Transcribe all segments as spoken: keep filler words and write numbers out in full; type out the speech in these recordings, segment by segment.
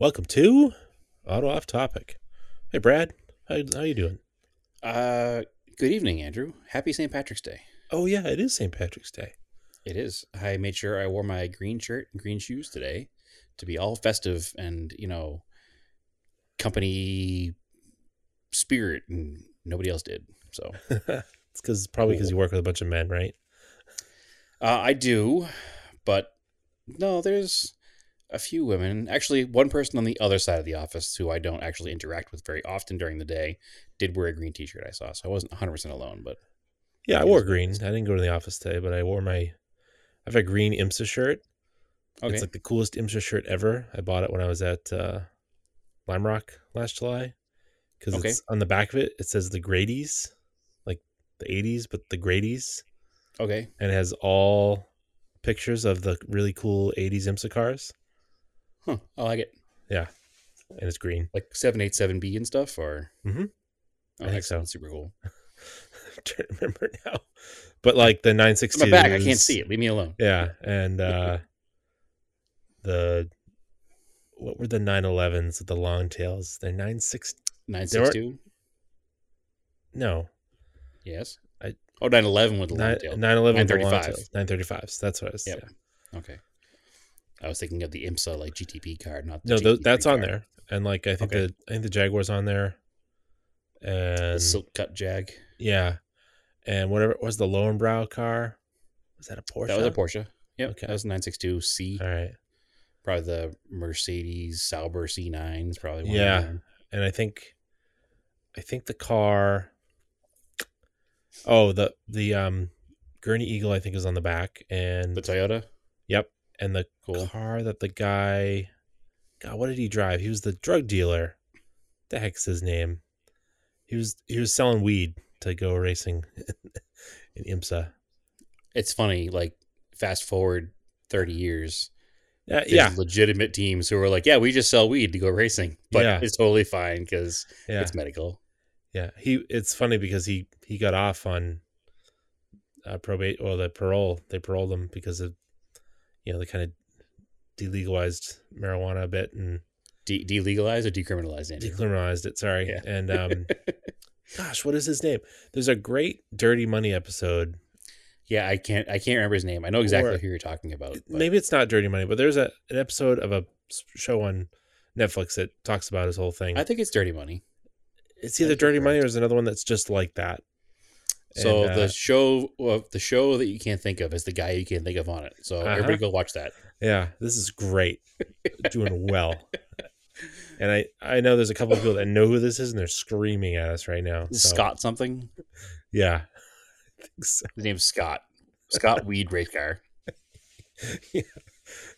Welcome to Auto Off Topic. Hey, Brad. How, how you doing? Uh, good evening, Andrew. Happy Saint Patrick's Day. Oh, yeah, it is Saint Patrick's Day. It is. I made sure I wore my green shirt and green shoes today to be all festive and, you know, company spirit, and nobody else did. So it's cause, probably because cool. You work with a bunch of men, right? Uh, I do, but no, there's a few women. Actually, one person on the other side of the office who I don't actually interact with very often during the day did wear a green T-shirt I saw, so I wasn't one hundred percent alone. But yeah, I wore green. I didn't go to the office today, but I wore my – I have a green IMSA shirt. Okay. It's like the coolest IMSA shirt ever. I bought it when I was at uh, Lime Rock last July because okay. It's on the back of it. It says the Grady's, like the eighties, but the Grady's. Okay. And it has all pictures of the really cool eighties IMSA cars. Huh. I like it. Yeah. And it's green. Like seven eighty-seven B and stuff, or? Mm-hmm. Oh, I think so. That's super cool. I'm trying to remember now. But like the nine sixty. I'm back. I can't see it. Leave me alone. Yeah. And uh, the, what were the nine elevens with the long tails? They're nine sixty. nine sixty-two? No. Yes. I, oh, nine eleven with the long tail. nine eleven with the long tail. nine thirty-fives. That's what I was saying. Yep. Yeah. Okay. I was thinking of the IMSA, like G T P card, not the no. Th- that's card. On there, and like I think okay. the I think the Jaguar's on there, and the silk cut Jag, yeah, and whatever was the Lowenbrow car, was that a Porsche? That was a Porsche. Yep. Okay. That was nine sixty-two C. All right, probably the Mercedes Sauber C nine is probably one yeah, of them. And I think, I think the car, oh the the um Gurney Eagle I think is on the back, and the Toyota. Yep. And the cool. car that the guy, God, what did he drive? He was the drug dealer. What the heck's his name? He was he was selling weed to go racing in IMSA. It's funny, like fast forward thirty years, uh, yeah, legitimate teams who are like, yeah, we just sell weed to go racing, but yeah. It's totally fine because yeah. It's medical. Yeah, he. It's funny because he he got off on uh, probate or well, the parole. They paroled him because of. You know, they kind of delegalized marijuana a bit and De- delegalized or decriminalized it. Decriminalized it. Sorry. Yeah. And um, gosh, what is his name? There's a great Dirty Money episode. Yeah, I can't. I can't remember his name. I know exactly or, who you're talking about. But. Maybe it's not Dirty Money, but there's a an episode of a show on Netflix that talks about his whole thing. I think it's Dirty Money. It's either that's Dirty correct. Money or there's another one that's just like that. So and, uh, the show well, the show that you can't think of is the guy you can't think of on it. So uh-huh. Everybody go watch that. Yeah, this is great. Doing well. And I, I know there's a couple of people that know who this is, and they're screaming at us right now. So. Scott something? Yeah. I think so. His name's Scott. Scott Weed Race Car. Yeah.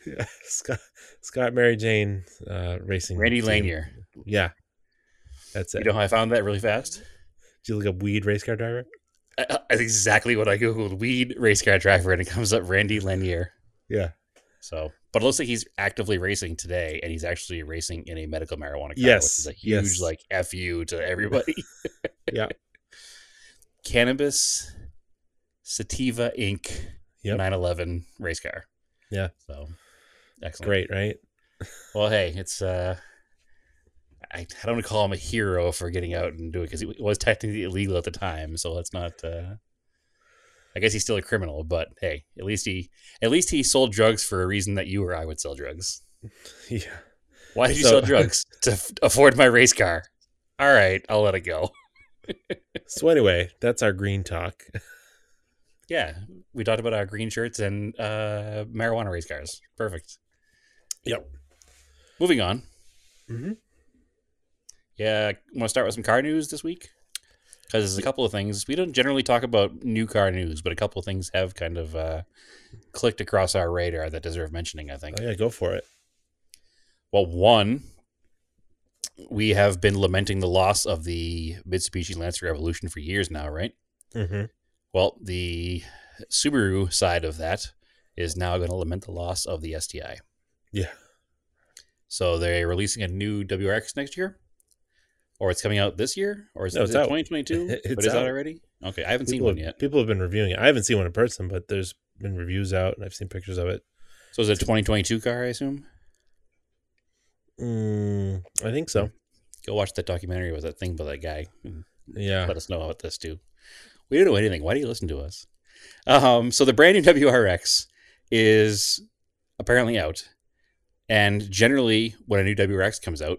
Yeah. Scott, Scott Mary Jane uh, Racing. Randy Lanier. Yeah. That's it. You know how I found that really fast? Did you look up Weed Race Car Driver? That's exactly what I googled. Weed race car driver, and it comes up Randy Lanier. Yeah. So, but it looks like he's actively racing today, and he's actually racing in a medical marijuana car. Yes, which is a huge yes. like F you to everybody. Yeah. Cannabis Sativa Incorporated. Yep. nine eleven race car. Yeah. So excellent. Great, right? Well, hey, it's uh, I don't want to call him a hero for getting out and doing it because it was technically illegal at the time. So let's not. Uh, I guess he's still a criminal, but hey, at least he at least he sold drugs for a reason that you or I would sell drugs. Yeah. Why did so, you sell drugs to f- afford my race car? All right, I'll let it go. So anyway, that's our green talk. Yeah, we talked about our green shirts and uh, marijuana race cars. Perfect. Yep. Moving on. Mm-hmm. Yeah, I want to start with some car news this week because there's a couple of things. We don't generally talk about new car news, but a couple of things have kind of uh, clicked across our radar that deserve mentioning, I think. Oh, yeah, go for it. Well, one, we have been lamenting the loss of the Mitsubishi Lancer Evolution for years now, right? Mm-hmm. Well, the Subaru side of that is now going to lament the loss of the S T I. Yeah. So they're releasing a new W R X next year? Or it's coming out this year? Or is, no, is it twenty twenty-two? It's but it's out. out already? Okay, I haven't people seen one have, yet. People have been reviewing it. I haven't seen one in person, but there's been reviews out, and I've seen pictures of it. So is it a twenty twenty-two car, I assume? Mm, I think so. Go watch that documentary with that thing by that guy. Yeah. Let us know about this, too. We don't know anything. Why do you listen to us? Um, so the brand new W R X is apparently out. And generally, when a new W R X comes out,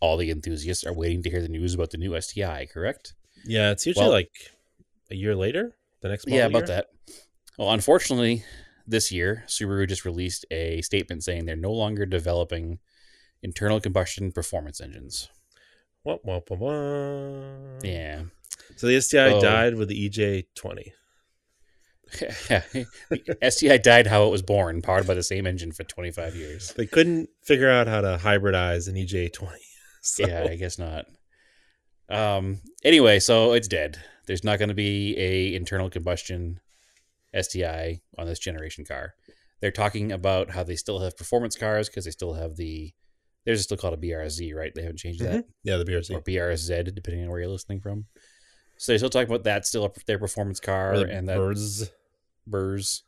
all the enthusiasts are waiting to hear the news about the new S T I, correct? Yeah, it's usually well, like a year later, the next model Yeah, about year. that. Well, unfortunately, this year, Subaru just released a statement saying they're no longer developing internal combustion performance engines. Wah, wah, wah, wah. Yeah. So the S T I oh. died with the E J twenty. The S T I died how it was born, powered by the same engine for twenty-five years. They couldn't figure out how to hybridize an E J twenty. So. Yeah, I guess not. Um. Anyway, so it's dead. There's not going to be a internal combustion S T I on this generation car. They're talking about how they still have performance cars because they still have the... They're still called a B R Z, right? They haven't changed mm-hmm. that? Yeah, the B R Z. Or B R Z, depending on where you're listening from. So they're still talking about that, still their performance car. The and that B R Z. B R Z.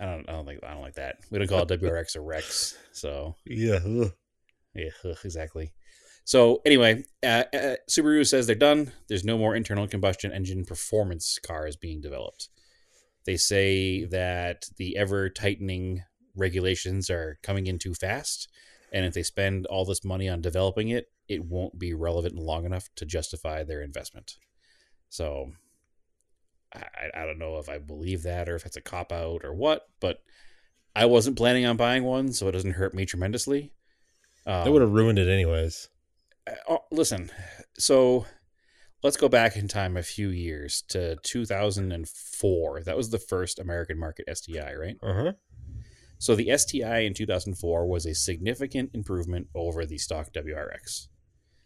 I don't, I, don't like, I don't like that. We don't call it W R X or Rex. So yeah. Yeah, exactly. So anyway, uh, uh, Subaru says they're done. There's no more internal combustion engine performance cars being developed. They say that the ever-tightening regulations are coming in too fast. And if they spend all this money on developing it, it won't be relevant and long enough to justify their investment. So I, I don't know if I believe that or if it's a cop-out or what, but I wasn't planning on buying one, so it doesn't hurt me tremendously. Um, that would have ruined it anyways. Uh, listen, so let's go back in time a few years to two thousand four. That was the first American market S T I, right? Uh-huh. So the S T I in two thousand four was a significant improvement over the stock W R X.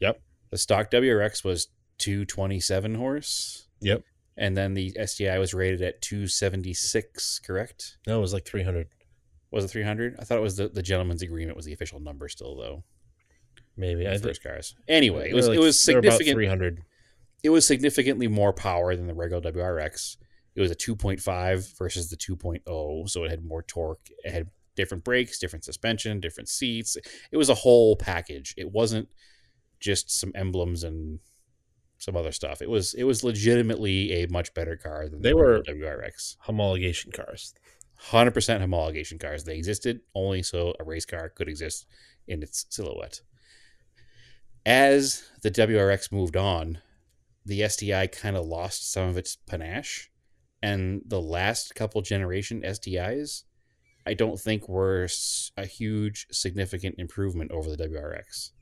Yep. The stock W R X was two twenty-seven horse. Yep. And then the S T I was rated at two seventy-six, correct? No, it was like three hundred. Was it three hundred? I thought it was the, the Gentleman's Agreement was the official number still, though. Maybe. I first think, cars. Anyway, it was, like, it was significant. About three hundred. It was significantly more power than the regular W R X. It was a two point five versus the two point oh, so it had more torque. It had different brakes, different suspension, different seats. It was a whole package. It wasn't just some emblems and some other stuff. It was it was legitimately a much better car than they were W R X. Homologation cars. one hundred percent homologation cars. They existed only so a race car could exist in its silhouette. As the W R X moved on, the S T I kind of lost some of its panache. And the last couple generation S T Is, I don't think were a huge, significant improvement over the W R X.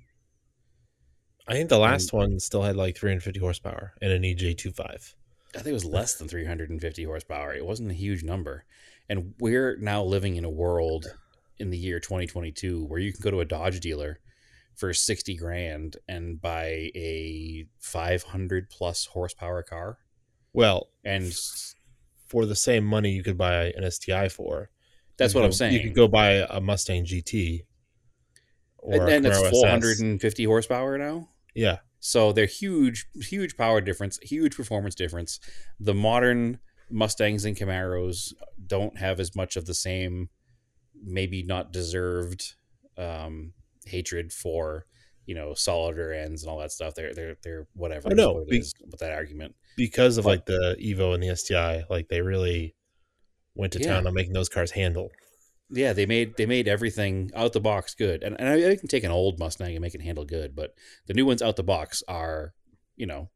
I think the last and, one still had like three hundred fifty horsepower and an E J twenty-five. I think it was less than three hundred fifty horsepower. It wasn't a huge number. And we're now living in a world in the year twenty twenty-two where you can go to a Dodge dealer for sixty grand and buy a five hundred plus horsepower car. Well, and... for the same money you could buy an S T I for. That's what I'm saying. You could go buy a Mustang G T. And then it's four hundred fifty horsepower now? Yeah. So they're huge, huge power difference, huge performance difference. The modern Mustangs and Camaros don't have as much of the same, maybe not deserved, um, hatred for, you know, solider ends and all that stuff. They're, they're, they're whatever. I know. What it is with that argument. Because of like the Evo and the S T I, like they really went to yeah. town on making those cars handle. Yeah, they made they made everything out the box good. And, and I, I can take an old Mustang and make it handle good, but the new ones out the box are, you know,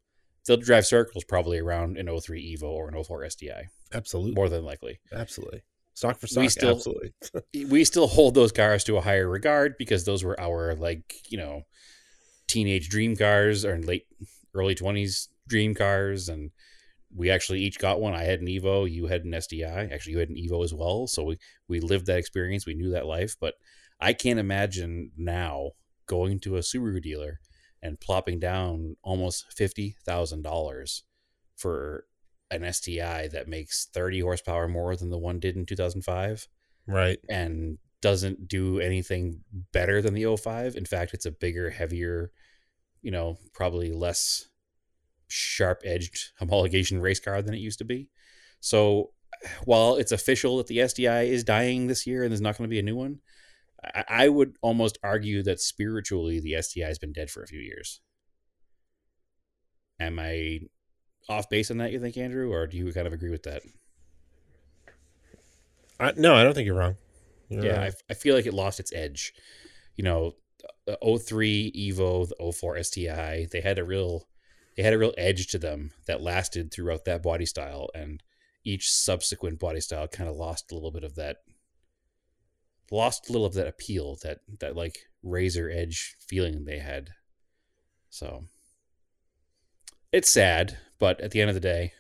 they'll drive circles probably around an oh three Evo or an oh four S T I. Absolutely. More than likely. Absolutely. Stock for stock. We still, absolutely. we still hold those cars to a higher regard because those were our, like, you know, teenage dream cars or in late, early twenties. Dream cars, and we actually each got one. I had an Evo, you had an S T I. Actually, you had an Evo as well. So we, we lived that experience. We knew that life. But I can't imagine now going to a Subaru dealer and plopping down almost fifty thousand dollars for an S T I that makes thirty horsepower more than the one did in two thousand five. Right. And doesn't do anything better than the oh five. In fact, it's a bigger, heavier, you know, probably less... sharp-edged homologation race car than it used to be. So while it's official that the S T I is dying this year and there's not going to be a new one, I, I would almost argue that spiritually the S T I has been dead for a few years. Am I off base on that, you think, Andrew, or do you kind of agree with that? I, no, I don't think you're wrong. You're yeah, right. I, I feel like it lost its edge. You know, the oh three Evo, the oh four S T I, they had a real, they had a real edge to them that lasted throughout that body style, and each subsequent body style kind of lost a little bit of that, lost a little of that appeal, that that like razor edge feeling they had. So it's sad, but at the end of the day,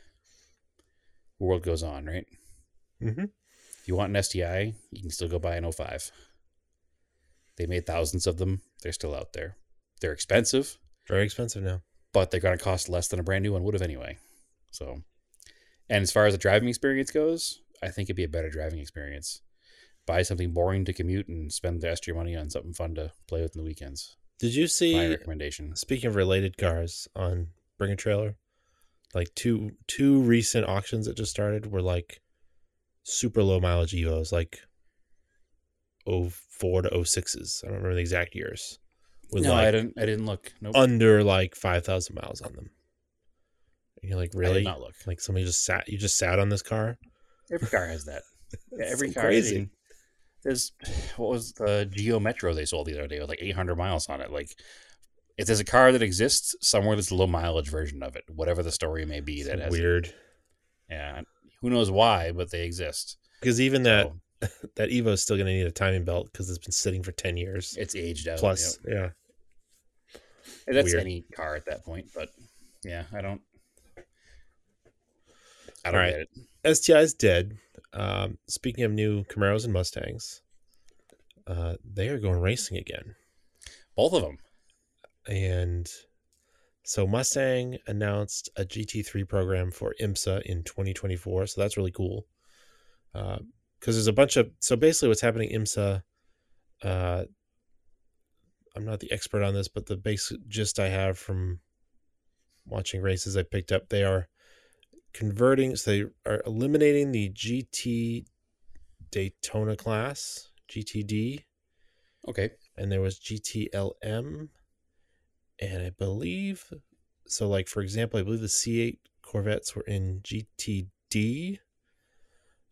the world goes on, right? Mm-hmm. If you want an S T I, you can still go buy an oh five. They made thousands of them. They're still out there. They're expensive. Very expensive now. But they're going to cost less than a brand new one would have anyway. So, and as far as the driving experience goes, I think it'd be a better driving experience. Buy something boring to commute and spend the rest of your money on something fun to play with in the weekends. Did you see, my recommendation, speaking of related cars, on Bring a Trailer, like two two recent auctions that just started were like super low mileage Evos, like oh four to oh sixes. I don't remember the exact years. No, like I didn't. I didn't look. Nope. Under like five thousand miles on them. And you're like, really? I did not look. Like somebody just sat. You just sat on this car. Every car has that. Yeah, every so car. Crazy. They, there's what was the Geo Metro they sold the other day with like eight hundred miles on it. Like, if there's a car that exists somewhere, that's a low mileage version of it, whatever the story may be. It's that has weird. It. Yeah, who knows why, but they exist. Because even so, that. That Evo is still going to need a timing belt because it's been sitting for ten years. It's aged out. Plus, you know. Yeah. And that's weird. Any car at that point, but yeah, I don't. I don't All right. get it. S T I is dead. Um, speaking of new Camaros and Mustangs, uh, they are going racing again. Both of them. And so Mustang announced a G T three program for IMSA in twenty twenty-four. So that's really cool. Uh, Because there's a bunch of... So basically what's happening, IMSA... Uh, I'm not the expert on this, but the basic gist I have from watching races I picked up, they are converting... So they are eliminating the G T Daytona class, G T D. Okay. And there was G T L M. And I believe... So like, for example, I believe the C eight Corvettes were in G T D.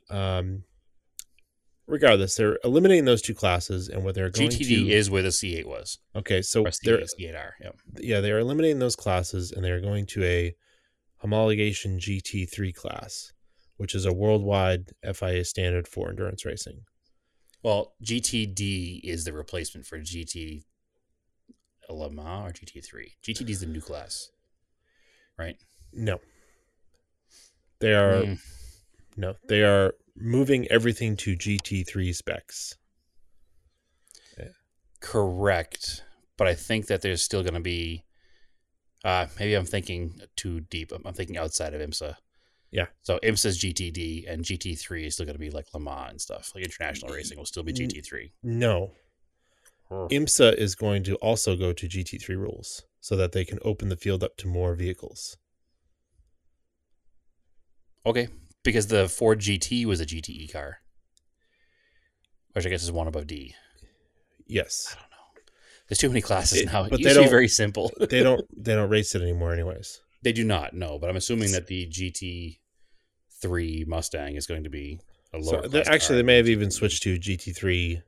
Um... Regardless, they're eliminating those two classes, and what they're going G T D to... G T D is where the C eight was. Okay, so they're... C eight R, yep. Yeah, they are eliminating those classes, and they're going to a homologation G T three class, which is a worldwide F I A standard for endurance racing. Well, G T D is the replacement for G T Le Mans or G T three. G T D is the new class, right? No. They are... Mm. No, they are... moving everything to G T three specs. Yeah. Correct. But I think that there's still going to be, uh, maybe I'm thinking too deep. I'm, I'm thinking outside of IMSA. Yeah. So IMSA's G T D and G T three is still going to be like Le Mans and stuff. Like international racing will still be G T three. No. Oh. IMSA is going to also go to G T three rules so that they can open the field up to more vehicles. Okay. Because the Ford G T was a G T E car, which I guess is one above D. Yes, I don't know. There's too many classes it, now. But it they don't. Very simple. they don't. They don't race it anymore, anyways. They do not. No, but I'm assuming that the G T three Mustang is going to be a lower. So class actually, car they may have even switched to G T three.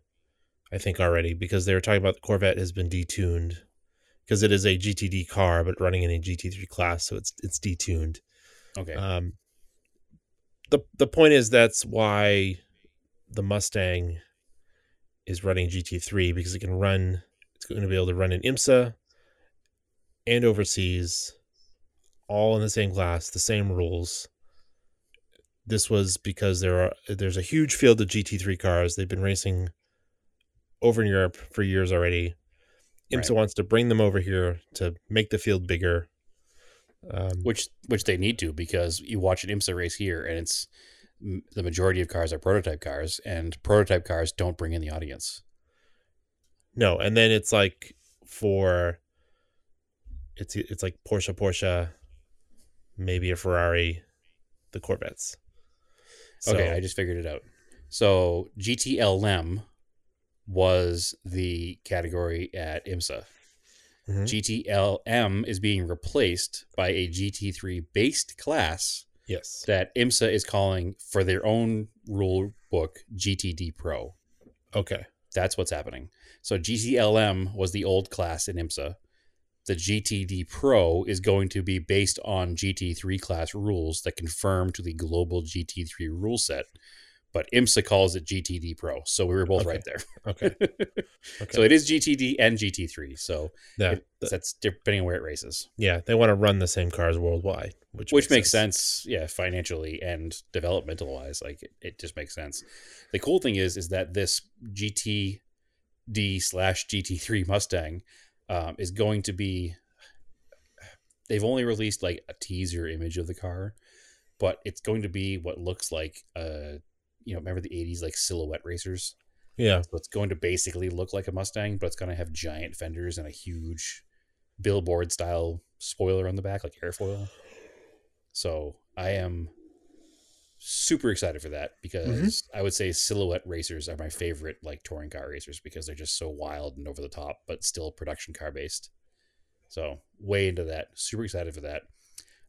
I think already because they were talking about the Corvette has been detuned because it is a G T D car, but running in a G T three class, so it's it's detuned. Okay. Um, The the point is that's why the Mustang is running G T three, because it can run, it's going to be able to run in IMSA and overseas, all in the same class, the same rules. This was because there are there's a huge field of G T three cars. They've been racing over in Europe for years already. IMSA right. wants to bring them over here to make the field bigger. Um, which which they need to, because you watch an IMSA race here and it's m- the majority of cars are prototype cars, and prototype cars don't bring in the audience. No, and then it's like for it's it's like Porsche, Porsche, maybe a Ferrari, the Corvettes. So, okay, I just figured it out. So G T L M was the category at IMSA. Mm-hmm. G T L M is being replaced by a G T three based class. Yes. That IMSA is calling, for their own rule book, G T D Pro. Okay. That's what's happening. So G T L M was the old class in IMSA. The G T D Pro is going to be based on G T three class rules that conform to the global G T three rule set, but IMSA calls it G T D Pro. So we were both okay. right there. Okay. okay. So it is G T D and G T three. So yeah, it, that's depending on where it races. Yeah. They want to run the same cars worldwide, which, which makes sense. sense. Yeah. Financially and developmental wise, like it, it just makes sense. The cool thing is, is that this G T D slash G T three Mustang um, is going to be, they've only released like a teaser image of the car, but it's going to be what looks like a, you know, remember the eighties, like silhouette racers? Yeah. So it's going to basically look like a Mustang, but it's going to have giant fenders and a huge billboard style spoiler on the back, like airfoil. So I am super excited for that because mm-hmm. I would say silhouette racers are my favorite, like touring car racers, because they're just so wild and over the top, but still production car based. So way into that. Super excited for that.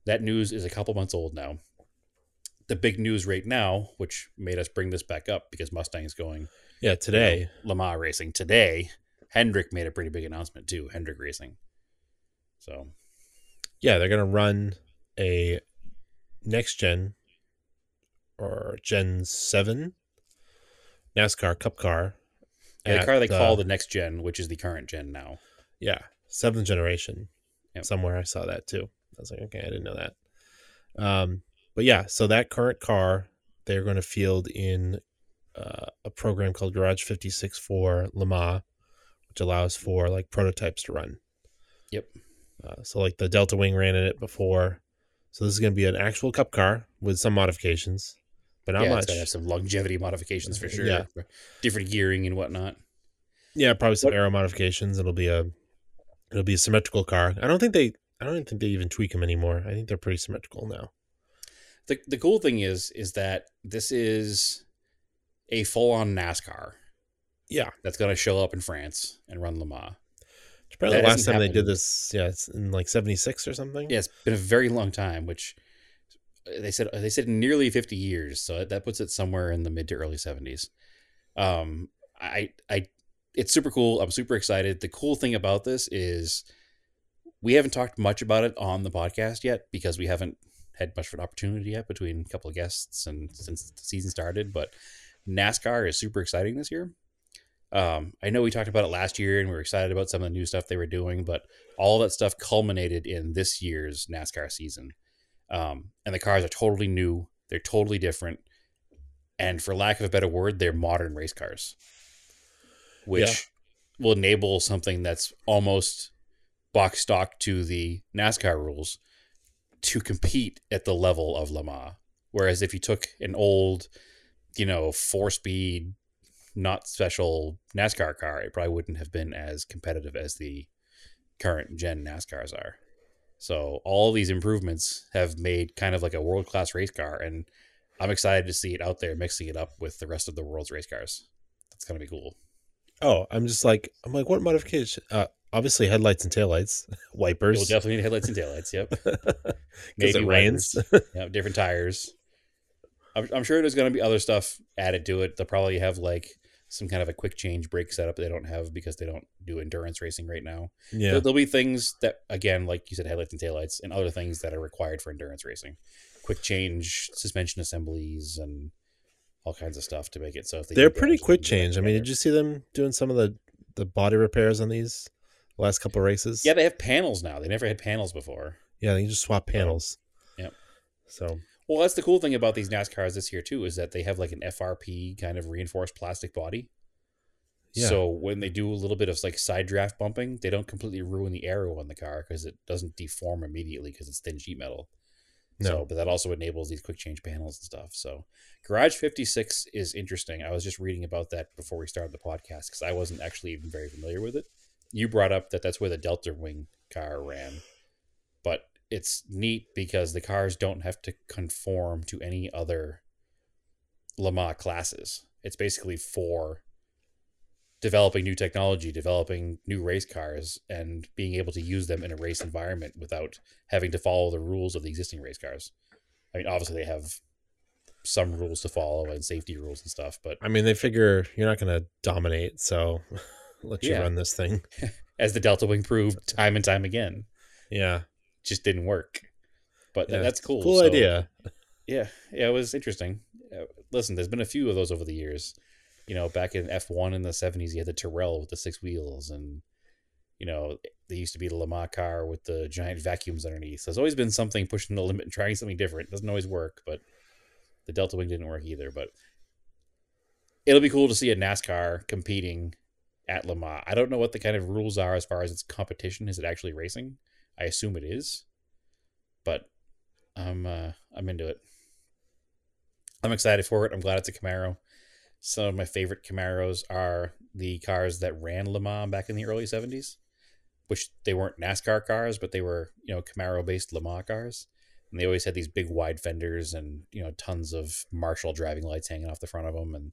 That news is a couple months old now. The big news right now, which made us bring this back up because Mustang is going. Yeah, today. You know, Le Mans racing. Today, Hendrick made a pretty big announcement too, Hendrick Racing. So. Yeah, they're going to run a next gen or gen seven NASCAR Cup car. Yeah, the car they the, call the next gen, which is the current gen now. Yeah, seventh generation. Yep. Somewhere I saw that too. I was like, okay, I didn't know that. Um, But yeah, so that current car, they're going to field in uh, a program called Garage fifty-six for Le Mans, which allows for like prototypes to run. Yep. Uh, so like the Delta Wing ran in it before. So this is going to be an actual cup car with some modifications, but not yeah, much. It's going to have some longevity modifications for sure. Yeah. Different gearing and whatnot. Yeah, probably some what? aero modifications. It'll be a it'll be a symmetrical car. I don't think they I don't think they even tweak them anymore. I think they're pretty symmetrical now. The the cool thing is, is that this is a full-on NASCAR. Yeah. That's going to show up in France and run Le Mans. It's probably that the last time happened. They did this, yeah, it's in like seventy-six or something. Yeah, it's been a very long time, which they said they said nearly fifty years. So that puts it somewhere in the mid to early seventies. Um, I I It's super cool. I'm super excited. The cool thing about this is we haven't talked much about it on the podcast yet because we haven't had much of an opportunity yet between a couple of guests and since the season started, but NASCAR is super exciting this year. Um, I know we talked about it last year and we were excited about some of the new stuff they were doing, but all that stuff culminated in this year's NASCAR season. Um, and the cars are totally new. They're totally different. And for lack of a better word, they're modern race cars, which yeah. will enable something that's almost box stock to the NASCAR rules to compete at the level of Le Mans. Whereas if you took an old, you know, four speed, not special NASCAR car, it probably wouldn't have been as competitive as the current gen NASCARs are. So all these improvements have made kind of like a world-class race car. And I'm excited to see it out there, mixing it up with the rest of the world's race cars. That's going to be cool. Oh, I'm just like, I'm like, what modification? Uh, Obviously, headlights and taillights, wipers. We'll definitely need headlights and taillights, yep. Maybe it rains. Yeah, different tires. I'm, I'm sure there's going to be other stuff added to it. They'll probably have like some kind of a quick change brake setup they don't have because they don't do endurance racing right now. Yeah. There, there'll be things that, again, like you said, headlights and taillights and other things that are required for endurance racing. Quick change, suspension assemblies, and all kinds of stuff to make it so. If they They're pretty quick change. I mean, did you see them doing some of the, the body repairs on these? Last couple of races. Yeah, they have panels now. They never had panels before. Yeah, they can just swap panels. Yep. So. Well, that's the cool thing about these NASCARs this year, too, is that they have like an F R P kind of reinforced plastic body. Yeah. So when they do a little bit of like side draft bumping, they don't completely ruin the aero on the car because it doesn't deform immediately because it's thin sheet metal. No. So, but that also enables these quick change panels and stuff. So Garage fifty-six is interesting. I was just reading about that before we started the podcast because I wasn't actually even very familiar with it. You brought up that that's where the Delta Wing car ran, but it's neat because the cars don't have to conform to any other Le Mans classes. It's basically four developing new technology, developing new race cars, and being able to use them in a race environment without having to follow the rules of the existing race cars. I mean, obviously they have some rules to follow and safety rules and stuff, but I mean, they figure you're not going to dominate, so let you yeah. run this thing. As the Delta Wing proved time and time again. Yeah. Just didn't work. But yeah. that's cool. Cool so, idea. Yeah. Yeah, it was interesting. Listen, there's been a few of those over the years. You know, back in F one in the seventies, you had the Tyrrell with the six wheels, and, you know, they used to be the Le Mans car with the giant vacuums underneath. So there's always been something pushing the limit and trying something different. It doesn't always work, but the Delta Wing didn't work either. But it'll be cool to see a NASCAR competing at Le Mans. I don't know what the kind of rules are as far as its competition. Is it actually racing? I assume it is, but I'm, uh, I'm into it. I'm excited for it. I'm glad it's a Camaro. Some of my favorite Camaros are the cars that ran Le Mans back in the early seventies, which they weren't NASCAR cars, but they were, you know, Camaro-based Le Mans cars. And they always had these big wide fenders and, you know, tons of Marshall driving lights hanging off the front of them. And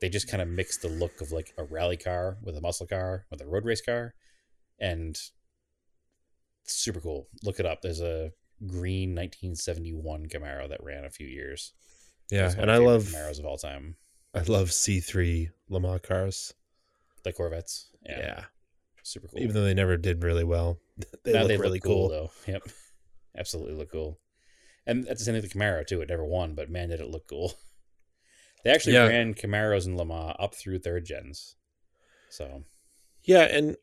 they just kind of mixed the look of like a rally car with a muscle car with a road race car. And it's super cool. Look it up. There's a green nineteen seventy-one Camaro that ran a few years. Yeah, and I love Camaros of all time. I love C three Le Mans cars. The Corvettes. Yeah. yeah. Super cool. Even though they never did really well. They now look they really look cool, cool, though. Yep. Absolutely look cool. And that's the same thing with the Camaro, too. It never won, but man, did it look cool. They actually yeah. ran Camaros in Le Mans up through third gens. So. Yeah, and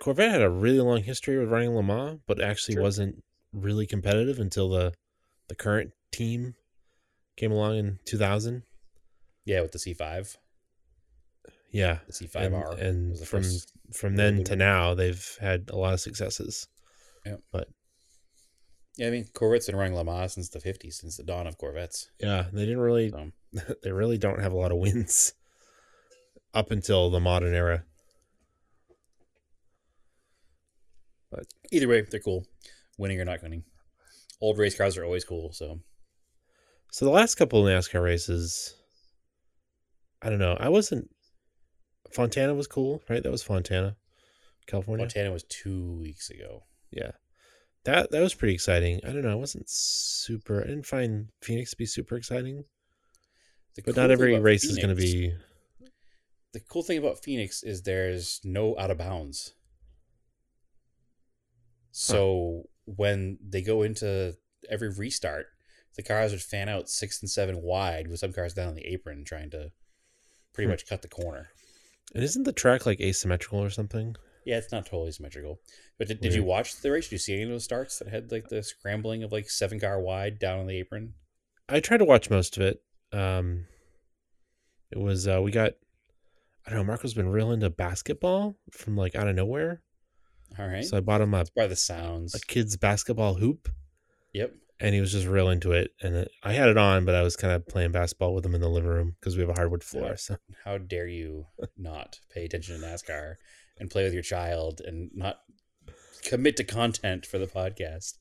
Corvette had a really long history with running Le Mans, but actually True. wasn't really competitive until the, the current team came along in two thousand. Yeah, with the C five. Yeah. The C five R. And, and from from then to now, they've had a lot of successes. Yeah. But yeah, I mean, Corvette's been running Le Mans since the fifties, since the dawn of Corvettes. Yeah, they didn't really, so. they really don't have a lot of wins up until the modern era. But either way, they're cool. Winning or not winning. Old race cars are always cool, so. So the last couple of NASCAR races... I don't know. I wasn't. Fontana was cool, right? That was Fontana, California. Fontana was two weeks ago. Yeah, that that was pretty exciting. I don't know. I wasn't super. I didn't find Phoenix to be super exciting. The but cool not every race Phoenix, is going to be. The cool thing about Phoenix is there's no out of bounds. So huh. when they go into every restart, the cars would fan out six and seven wide with some cars down on the apron trying to. Pretty much cut the corner. And isn't the track like asymmetrical or something? Yeah, it's not totally symmetrical. But did, did you watch the race? Did you see any of those starts that had like the scrambling of like seven car wide down on the apron? I tried to watch most of it. Um, it was, uh, we got, I don't know, Marco's been real into basketball from like out of nowhere. All right. So I bought him a, by the sounds. a kid's basketball hoop. Yep. And he was just real into it. And it, I had it on, but I was kind of playing basketball with him in the living room because we have a hardwood floor. So how dare you not pay attention to NASCAR and play with your child and not commit to content for the podcast.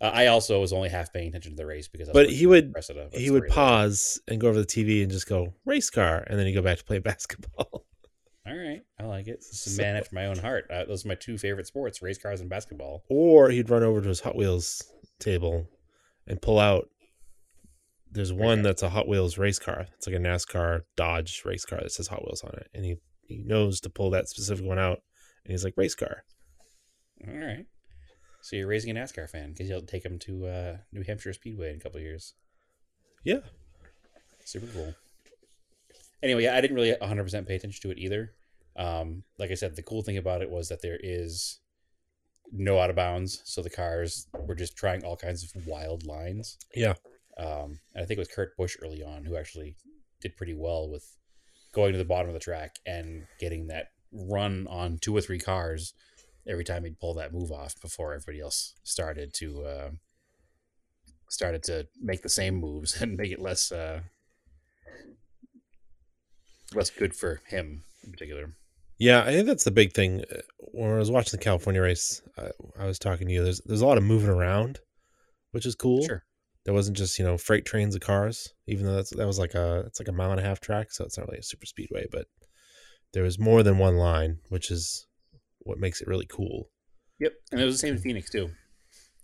Uh, I also was only half paying attention to the race because I was But he would Cressida, he would pause and go over the T V and just go, race car. And then he'd go back to play basketball. All right. I like it. It's a man after my own heart. Uh, those are my two favorite sports, race cars and basketball. Or he'd run over to his Hot Wheels table and pull out. There's one that's a Hot Wheels race car. It's like a NASCAR Dodge race car that says Hot Wheels on it. And he, he knows to pull that specific one out. And he's like, race car. All right. So you're raising a NASCAR fan because you'll take him to uh, New Hampshire Speedway in a couple of years. Yeah. Super cool. Anyway, I didn't really one hundred percent pay attention to it either. Um, like I said, the cool thing about it was that there is... no out of bounds, so the cars were just trying all kinds of wild lines. Yeah. Um, and I think it was Kurt Busch early on who actually did pretty well with going to the bottom of the track and getting that run on two or three cars every time he'd pull that move off before everybody else started to uh, started to make the same moves and make it less uh, less good for him in particular. Yeah, I think that's the big thing. When I was watching the California race, I, I was talking to you. There's there's a lot of moving around, which is cool. Sure. There wasn't just, you know, freight trains of cars, even though that's that was like a it's like a mile and a half track, so it's not really a super speedway, but there was more than one line, which is what makes it really cool. Yep. And it was the same in Phoenix too.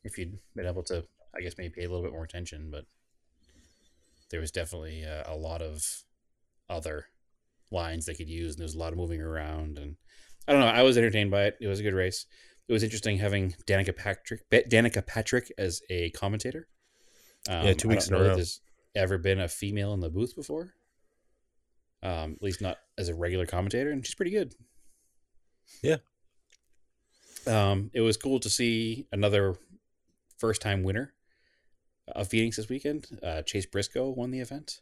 If you'd been able to, I guess, maybe pay a little bit more attention, but there was definitely uh, a lot of other lines they could use. And there was a lot of moving around, and I don't know. I was entertained by it. It was a good race. It was interesting having Danica Patrick, Danica Patrick as a commentator. Um, yeah, two weeks in a row. There's ever been a female in the booth before? Um, at least not as a regular commentator, and she's pretty good. Yeah. Um, it was cool to see another first-time winner of Phoenix this weekend. Uh, Chase Briscoe won the event.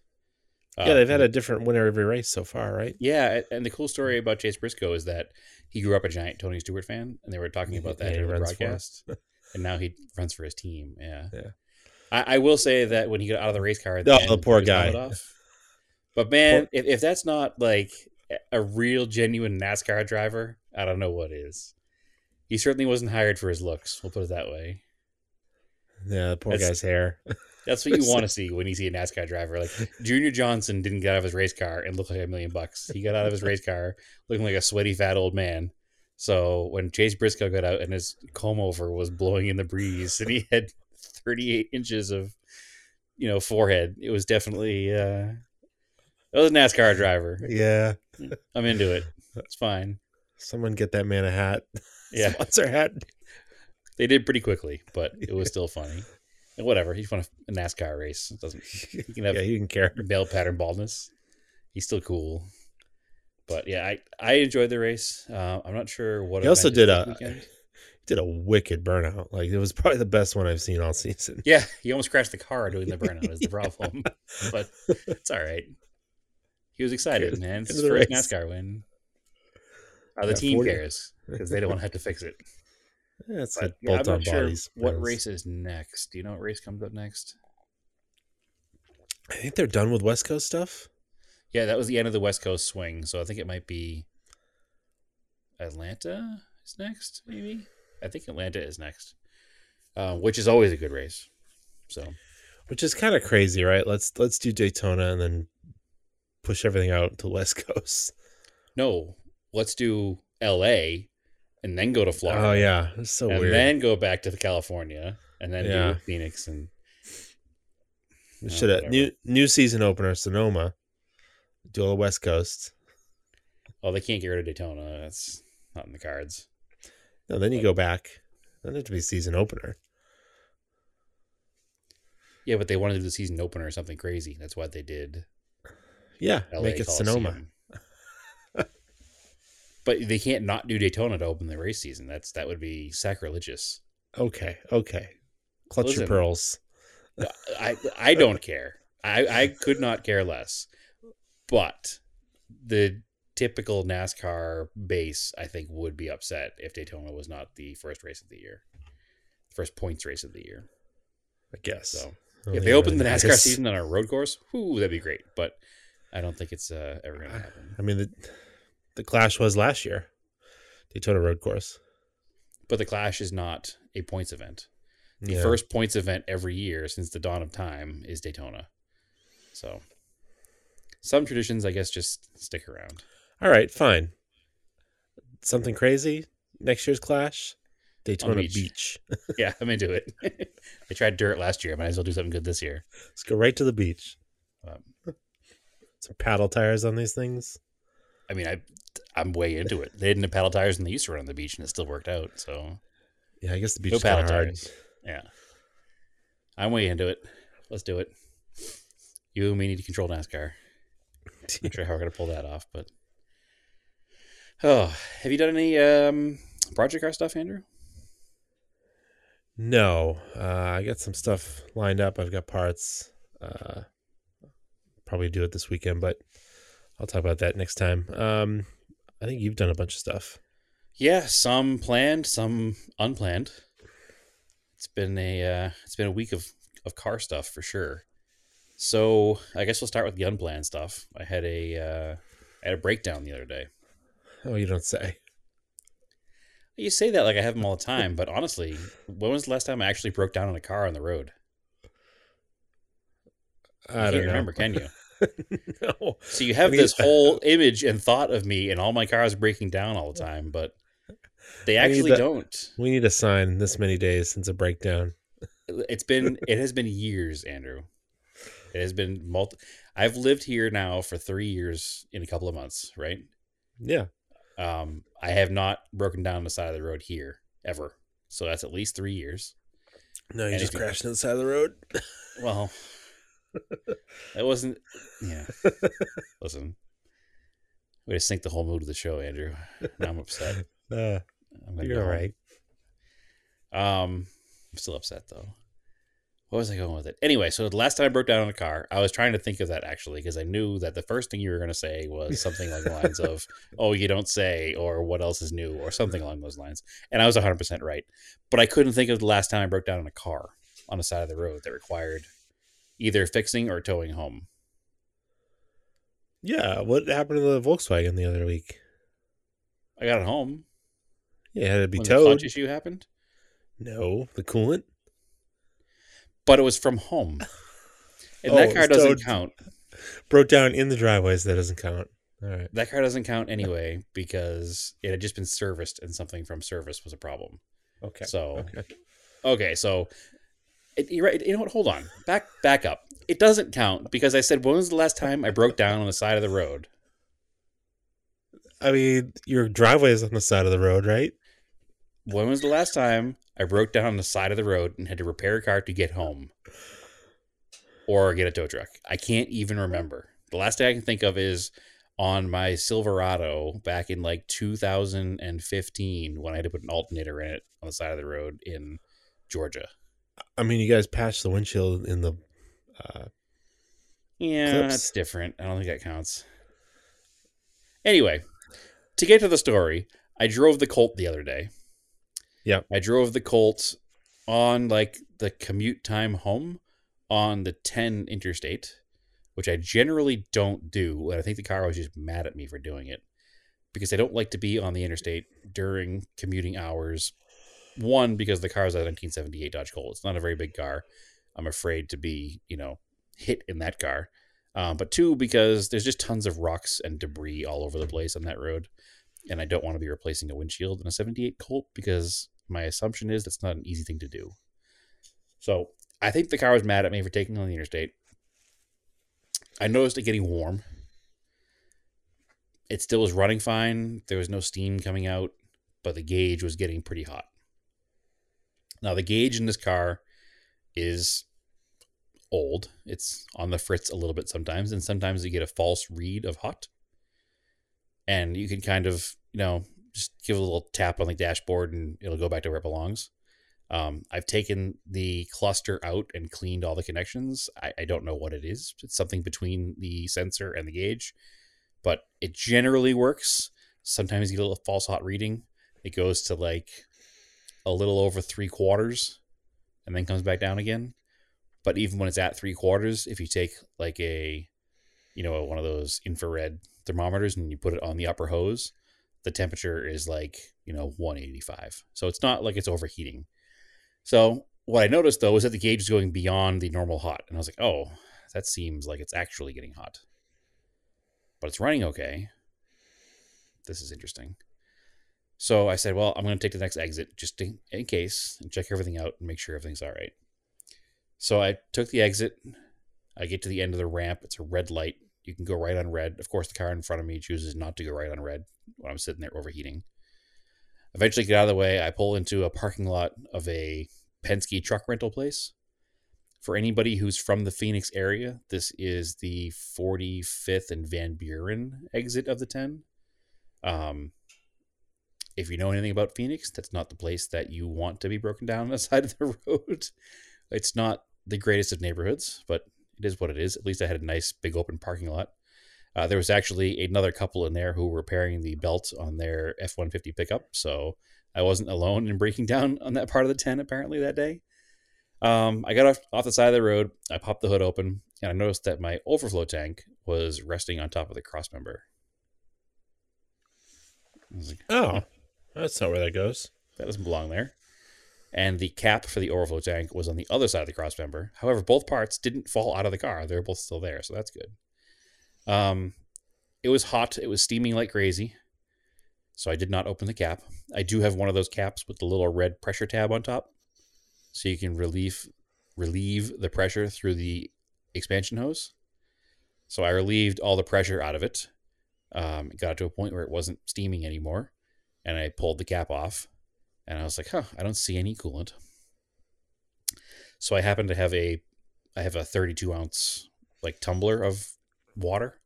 Uh, yeah, they've had a different winner every race so far, right? Yeah, and the cool story about Chase Briscoe is that he grew up a giant Tony Stewart fan, and they were talking about that in the broadcast. And now he runs for his team. Yeah. Yeah. I, I will say that when he got out of the race car at the, oh, end, the poor guy. Off. But man, poor. If, if that's not like a real, genuine NASCAR driver, I don't know what is. He certainly wasn't hired for his looks. We'll put it that way. Yeah, the poor that's, guy's hair. That's what you want to see when you see a NASCAR driver. Like Junior Johnson didn't get out of his race car and look like a million bucks. He got out of his race car looking like a sweaty, fat old man. So when Chase Briscoe got out and his comb over was blowing in the breeze and he had thirty-eight inches of, you know, forehead, it was definitely, uh, it was a NASCAR driver. Yeah. I'm into it. It's fine. Someone get that man a hat. Yeah. Sponsor hat. They did pretty quickly, but it was still funny. And whatever, he's won a NASCAR race. It doesn't he can have yeah, he can care male pattern baldness. He's still cool, but yeah, I, I enjoyed the race. Uh, I'm not sure what he also did a weekend. did a wicked burnout. Like it was probably the best one I've seen all season. Yeah, he almost crashed the car doing the burnout. Is the problem, but it's all right. He was excited, was, man. It's his first race. NASCAR win. Uh, the yeah, team forty cares because they don't want to have to fix it. Yeah, it's but, yeah, I'm not sure bodies. What race is next. Do you know what race comes up next? I think they're done with West Coast stuff. Yeah, that was the end of the West Coast swing, so I think it might be Atlanta is next, maybe? I think Atlanta is next, uh, which is always a good race. So, which is kind of crazy, right? Let's let's do Daytona and then push everything out to West Coast. No, let's do L A and then go to Florida. Oh, yeah. That's so and weird. And then go back to California and then yeah. do Phoenix. And we uh, should have new, new season opener, Sonoma. Do all the West Coast. Oh, they can't get rid of Daytona. That's not in the cards. No, then you but, go back. Then it to be season opener. Yeah, but they wanted to do the season opener or something crazy. That's what they did. Yeah, L A make it Coliseum. Sonoma. But they can't not do Daytona to open the race season. That's that would be sacrilegious. Okay, okay. Clutch Listen, your pearls. I I don't care. I, I could not care less. But the typical NASCAR base, I think, would be upset if Daytona was not the first race of the year, first points race of the year. I guess. So Only if they open the NASCAR guess. season on a road course, whoo, that'd be great. But I don't think it's uh, ever going to happen. I mean the. The Clash was last year, Daytona road course. But the Clash is not a points event. The yeah. first points event every year since the dawn of time is Daytona. So some traditions, I guess, just stick around. All right, fine. Something crazy. Next year's Clash, Daytona Beach. beach. Yeah, I'm into it. I tried dirt last year. I might as well do something good this year. Let's go right to the beach. Um, some paddle tires on these things. I mean, I, I'm way into it. They didn't have paddle tires and they used to run on the beach and it still worked out. So, yeah, I guess the beach no is paddle tires. Yeah. I'm way into it. Let's do it. You and me need to control NASCAR. I'm not sure how we're going to pull that off, but. Oh, have you done any um, project car stuff, Andrew? No. Uh, I got some stuff lined up. I've got parts. Uh, probably do it this weekend, but. I'll talk about that next time. Um, I think you've done a bunch of stuff. Yeah, some planned, some unplanned. It's been a uh, it's been a week of, of car stuff for sure. So I guess we'll start with the unplanned stuff. I had a uh, I had a breakdown the other day. Oh, you don't say. You say that like I have them all the time, but honestly, when was the last time I actually broke down in a car on the road? I, I don't can't know. remember, can you? No. So you have this whole image and thought of me and all my cars breaking down all the time, but they actually we don't. We need a sign this many days since a breakdown. It's been, it has been years, Andrew. It has been multi. I've lived here now for three years in a couple of months, right? Yeah. Um, I have not broken down the side of the road here ever. So that's at least three years. No, you and just crashed on the side of the road. Well, that wasn't. Yeah. Listen, we just sink the whole mood of the show, Andrew. Now I'm upset. Uh, I'm gonna you're all right. Um, I'm still upset though. What was I going with it? Anyway, so the last time I broke down in a car, I was trying to think of that actually, because I knew that the first thing you were going to say was something along the lines of, oh, you don't say, or what else is new, or something along those lines. And I was one hundred percent right. But I couldn't think of the last time I broke down in a car on the side of the road that required either fixing or towing home. Yeah. What happened to the Volkswagen the other week? I got it home. Yeah, it had to be when towed. The clutch issue happened? No, the coolant. But it was from home. And oh, that car doesn't towed, count. Broke down in the driveways. That doesn't count. All right. That car doesn't count anyway because it had just been serviced and something from service was a problem. Okay. So, okay. okay so, it, you're right. You know what? Hold on. Back, back up. It doesn't count because I said, when was the last time I broke down on the side of the road? I mean, your driveway is on the side of the road, right? When was the last time I broke down on the side of the road and had to repair a car to get home or get a tow truck? I can't even remember. The last thing I can think of is on my Silverado back in like two thousand fifteen when I had to put an alternator in it on the side of the road in Georgia. I mean, you guys patched the windshield in the uh, yeah, Eclipse. That's different. I don't think that counts. Anyway, to get to the story, I drove the Colt the other day. Yeah, I drove the Colt on like the commute time home on the ten interstate, which I generally don't do. And I think the car was just mad at me for doing it because I don't like to be on the interstate during commuting hours. One, because the car is a nineteen seventy-eight Dodge Colt. It's not a very big car. I'm afraid to be, you know, hit in that car. Um, but two, because there's just tons of rocks and debris all over the place on that road. And I don't want to be replacing a windshield in a seventy-eight Colt because my assumption is that's not an easy thing to do. So I think the car was mad at me for taking on the interstate. I noticed it getting warm. It still was running fine. There was no steam coming out, but the gauge was getting pretty hot. Now the gauge in this car is old. It's on the fritz a little bit sometimes, and sometimes you get a false read of hot. And you can kind of, you know, just give a little tap on the dashboard and it'll go back to where it belongs. Um, I've taken the cluster out and cleaned all the connections. I, I don't know what it is. It's something between the sensor and the gauge, but it generally works. Sometimes you get a little false hot reading. It goes to like a little over three quarters and then comes back down again. But even when it's at three quarters, if you take like a, you know, one of those infrared thermometers and you put it on the upper hose, the temperature is like, you know, one eighty-five. So it's not like it's overheating. So what I noticed though, is that the gauge is going beyond the normal hot. And I was like, oh, that seems like it's actually getting hot, but it's running okay. This is interesting. So I said, well, I'm going to take the next exit just to, in case, and check everything out and make sure everything's all right. So I took the exit. I get to the end of the ramp. It's a red light. You can go right on red. Of course, the car in front of me chooses not to go right on red when I'm sitting there overheating. Eventually get out of the way. I pull into a parking lot of a Penske truck rental place. For anybody who's from the Phoenix area, this is the forty-fifth and Van Buren exit of the ten. Um, if you know anything about Phoenix, that's not the place that you want to be broken down on the side of the road. It's not the greatest of neighborhoods, but it is what it is. At least I had a nice big open parking lot. Uh, there was actually another couple in there who were repairing the belt on their F one fifty pickup. So I wasn't alone in breaking down on that part of the ten apparently that day. Um, I got off, off the side of the road. I popped the hood open and I noticed that my overflow tank was resting on top of the crossmember. I was like, oh, huh. That's not where that goes. That doesn't belong there. And the cap for the overflow tank was on the other side of the crossmember. However, both parts didn't fall out of the car. They were both still there, so that's good. Um, it was hot. It was steaming like crazy. So I did not open the cap. I do have one of those caps with the little red pressure tab on top. So you can relieve, relieve the pressure through the expansion hose. So I relieved all the pressure out of it. Um, it got to a point where it wasn't steaming anymore. And I pulled the cap off. And I was like, huh, I don't see any coolant. So I happen to have a, I have a thirty-two ounce like tumbler of water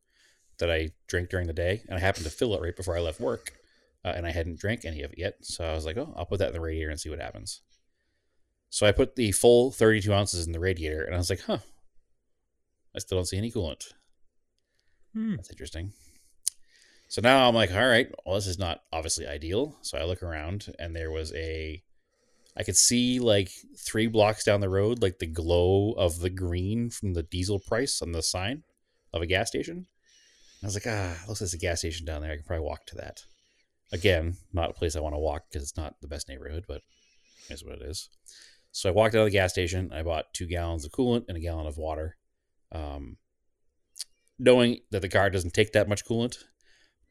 that I drink during the day. And I happened to fill it right before I left work. Uh, and I hadn't drank any of it yet. So I was like, oh, I'll put that in the radiator and see what happens. So I put the full thirty-two ounces in the radiator. And I was like, huh, I still don't see any coolant. Hmm. That's interesting. So now I'm like, all right, well, this is not obviously ideal. So I look around and there was a, I could see like three blocks down the road, like the glow of the green from the diesel price on the sign of a gas station. I was like, ah, looks like there's a gas station down there. I can probably walk to that. Again, not a place I want to walk because it's not the best neighborhood, but it is what it is. So I walked out of the gas station. I bought two gallons of coolant and a gallon of water. Um, knowing that the car doesn't take that much coolant,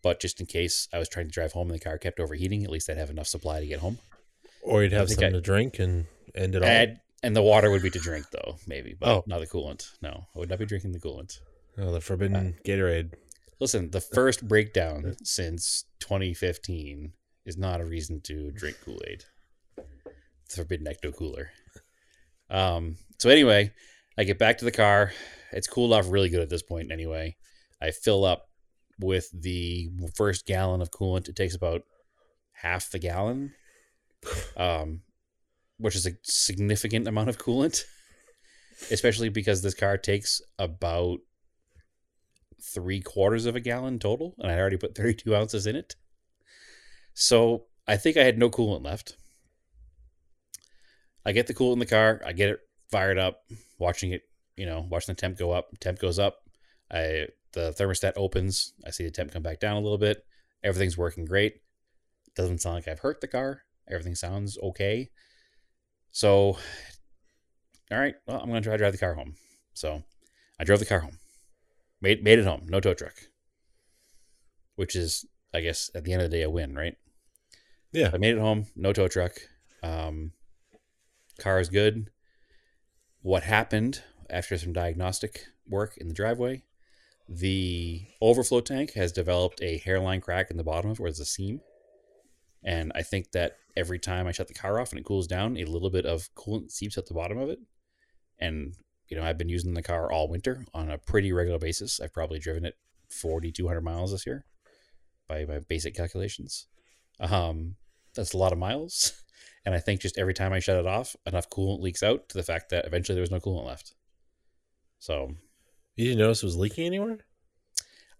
but just in case I was trying to drive home and the car kept overheating, at least I'd have enough supply to get home. Or you'd have something I, to drink and end it all. And the water would be to drink, though, maybe. But oh. Not the coolant. No, I would not be drinking the coolant. Oh, the forbidden uh, Gatorade. Listen, the first breakdown since twenty fifteen is not a reason to drink Kool-Aid. It's a forbidden ecto-cooler. Um, so anyway, I get back to the car. It's cooled off really good at this point anyway. I fill up with the first gallon of coolant. It takes about half the gallon. Um, which is a significant amount of coolant, especially because this car takes about three quarters of a gallon total, and I already put thirty-two ounces in it. So I think I had no coolant left. I get the coolant in the car. I get it fired up, watching it, you know, watching the temp go up. Temp goes up. I, the thermostat opens. I see the temp come back down a little bit. Everything's working great. Doesn't sound like I've hurt the car. Everything sounds okay. So, all right, well, I'm going to try to drive the car home. So I drove the car home, made made it home, no tow truck, which is, I guess, at the end of the day, a win, right? Yeah. I made it home, no tow truck. Um, car is good. What happened after some diagnostic work in the driveway, the overflow tank has developed a hairline crack in the bottom of it, where there's a seam. And I think that every time I shut the car off and it cools down, a little bit of coolant seeps at the bottom of it. And, you know, I've been using the car all winter on a pretty regular basis. I've probably driven it forty-two hundred miles this year by my basic calculations. Um, that's a lot of miles. And I think just every time I shut it off, enough coolant leaks out to the fact that eventually there was no coolant left. So. You didn't notice it was leaking anywhere?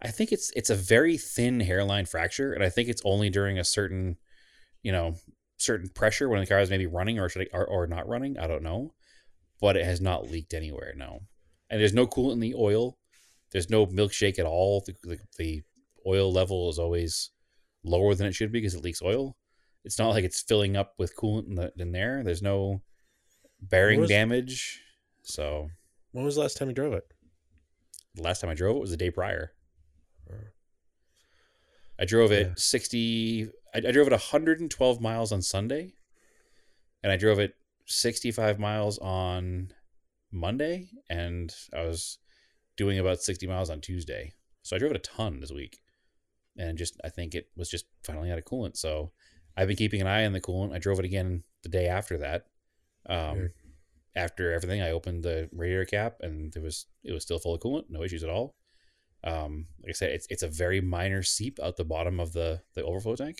I think it's it's a very thin hairline fracture. And I think it's only during a certain... you know, certain pressure when the car is maybe running or should or, or not running. I don't know, but it has not leaked anywhere. No. And there's no coolant in the oil. There's no milkshake at all. The, the, the oil level is always lower than it should be because it leaks oil. It's not like it's filling up with coolant in, the, in there. There's no bearing was, damage. So when was the last time you drove it? The last time I drove it was the day prior. I drove it yeah. sixty... I, I drove it one hundred twelve miles on Sunday, and I drove it sixty-five miles on Monday, and I was doing about sixty miles on Tuesday. So I drove it a ton this week, and just I think it was just finally out of coolant. So I've been keeping an eye on the coolant. I drove it again the day after that. Um, sure. After everything, I opened the radiator cap, and there was it was still full of coolant, no issues at all. Um, like I said, it's it's a very minor seep out the bottom of the, the overflow tank.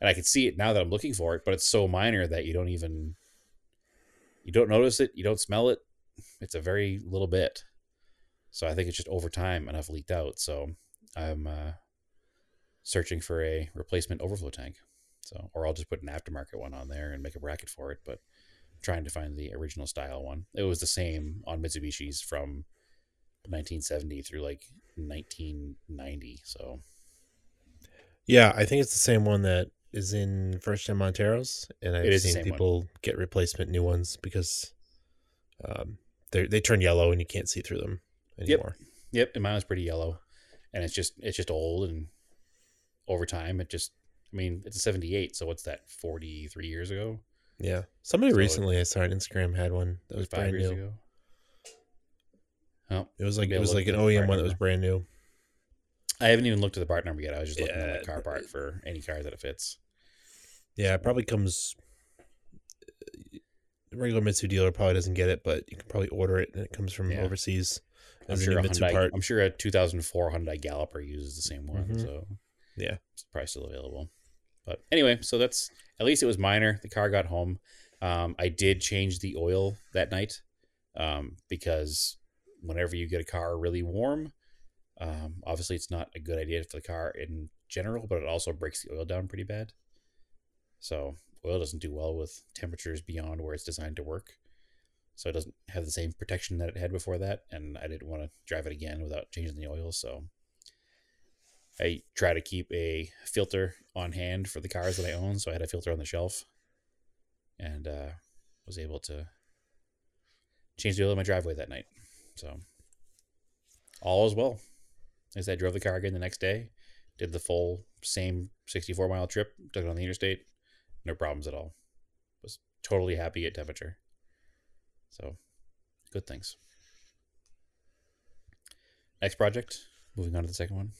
And I can see it now that I'm looking for it, but it's so minor that you don't even, you don't notice it. You don't smell it. It's a very little bit. So I think it's just over time enough leaked out. So I'm uh, searching for a replacement overflow tank. So, or I'll just put an aftermarket one on there and make a bracket for it, but I'm trying to find the original style one. It was the same on Mitsubishi's from nineteen seventy through like nineteen ninety. So. Yeah. I think it's the same one that is in first gen Monteros, and I've seen people one. get replacement new ones because um, they they turn yellow and you can't see through them anymore. Yep, yep. And mine was pretty yellow. and it's just it's just old, and over time it just, I mean, it's a seventy-eight, so what's that, forty-three years ago? Yeah. Somebody so recently it, I saw on Instagram had one that was five brand years new. Ago. Oh, it was like it was like an O E M one that was brand new. I haven't even looked at the part number yet. I was just looking yeah. at the car part for any car that it fits. Yeah, it probably comes. Regular Mitsu dealer probably doesn't get it, but you can probably order it, and it comes from yeah. overseas. I'm sure, a Hyundai, part. I'm sure a two thousand four Hyundai Galloper uses the same one, mm-hmm. so yeah, it's probably still available. But anyway, so that's, at least it was minor. The car got home. Um, I did change the oil that night um, because whenever you get a car really warm, um, obviously it's not a good idea for the car in general, but it also breaks the oil down pretty bad. So oil doesn't do well with temperatures beyond where it's designed to work. So it doesn't have the same protection that it had before that. And I didn't want to drive it again without changing the oil. So I try to keep a filter on hand for the cars that I own. So I had a filter on the shelf and uh, was able to change the oil in my driveway that night. So all is well. As I drove the car again the next day, did the full same sixty-four mile trip, took it on the interstate. No problems at all. Was totally happy at temperature. So good things. Next project. Moving on to the second one.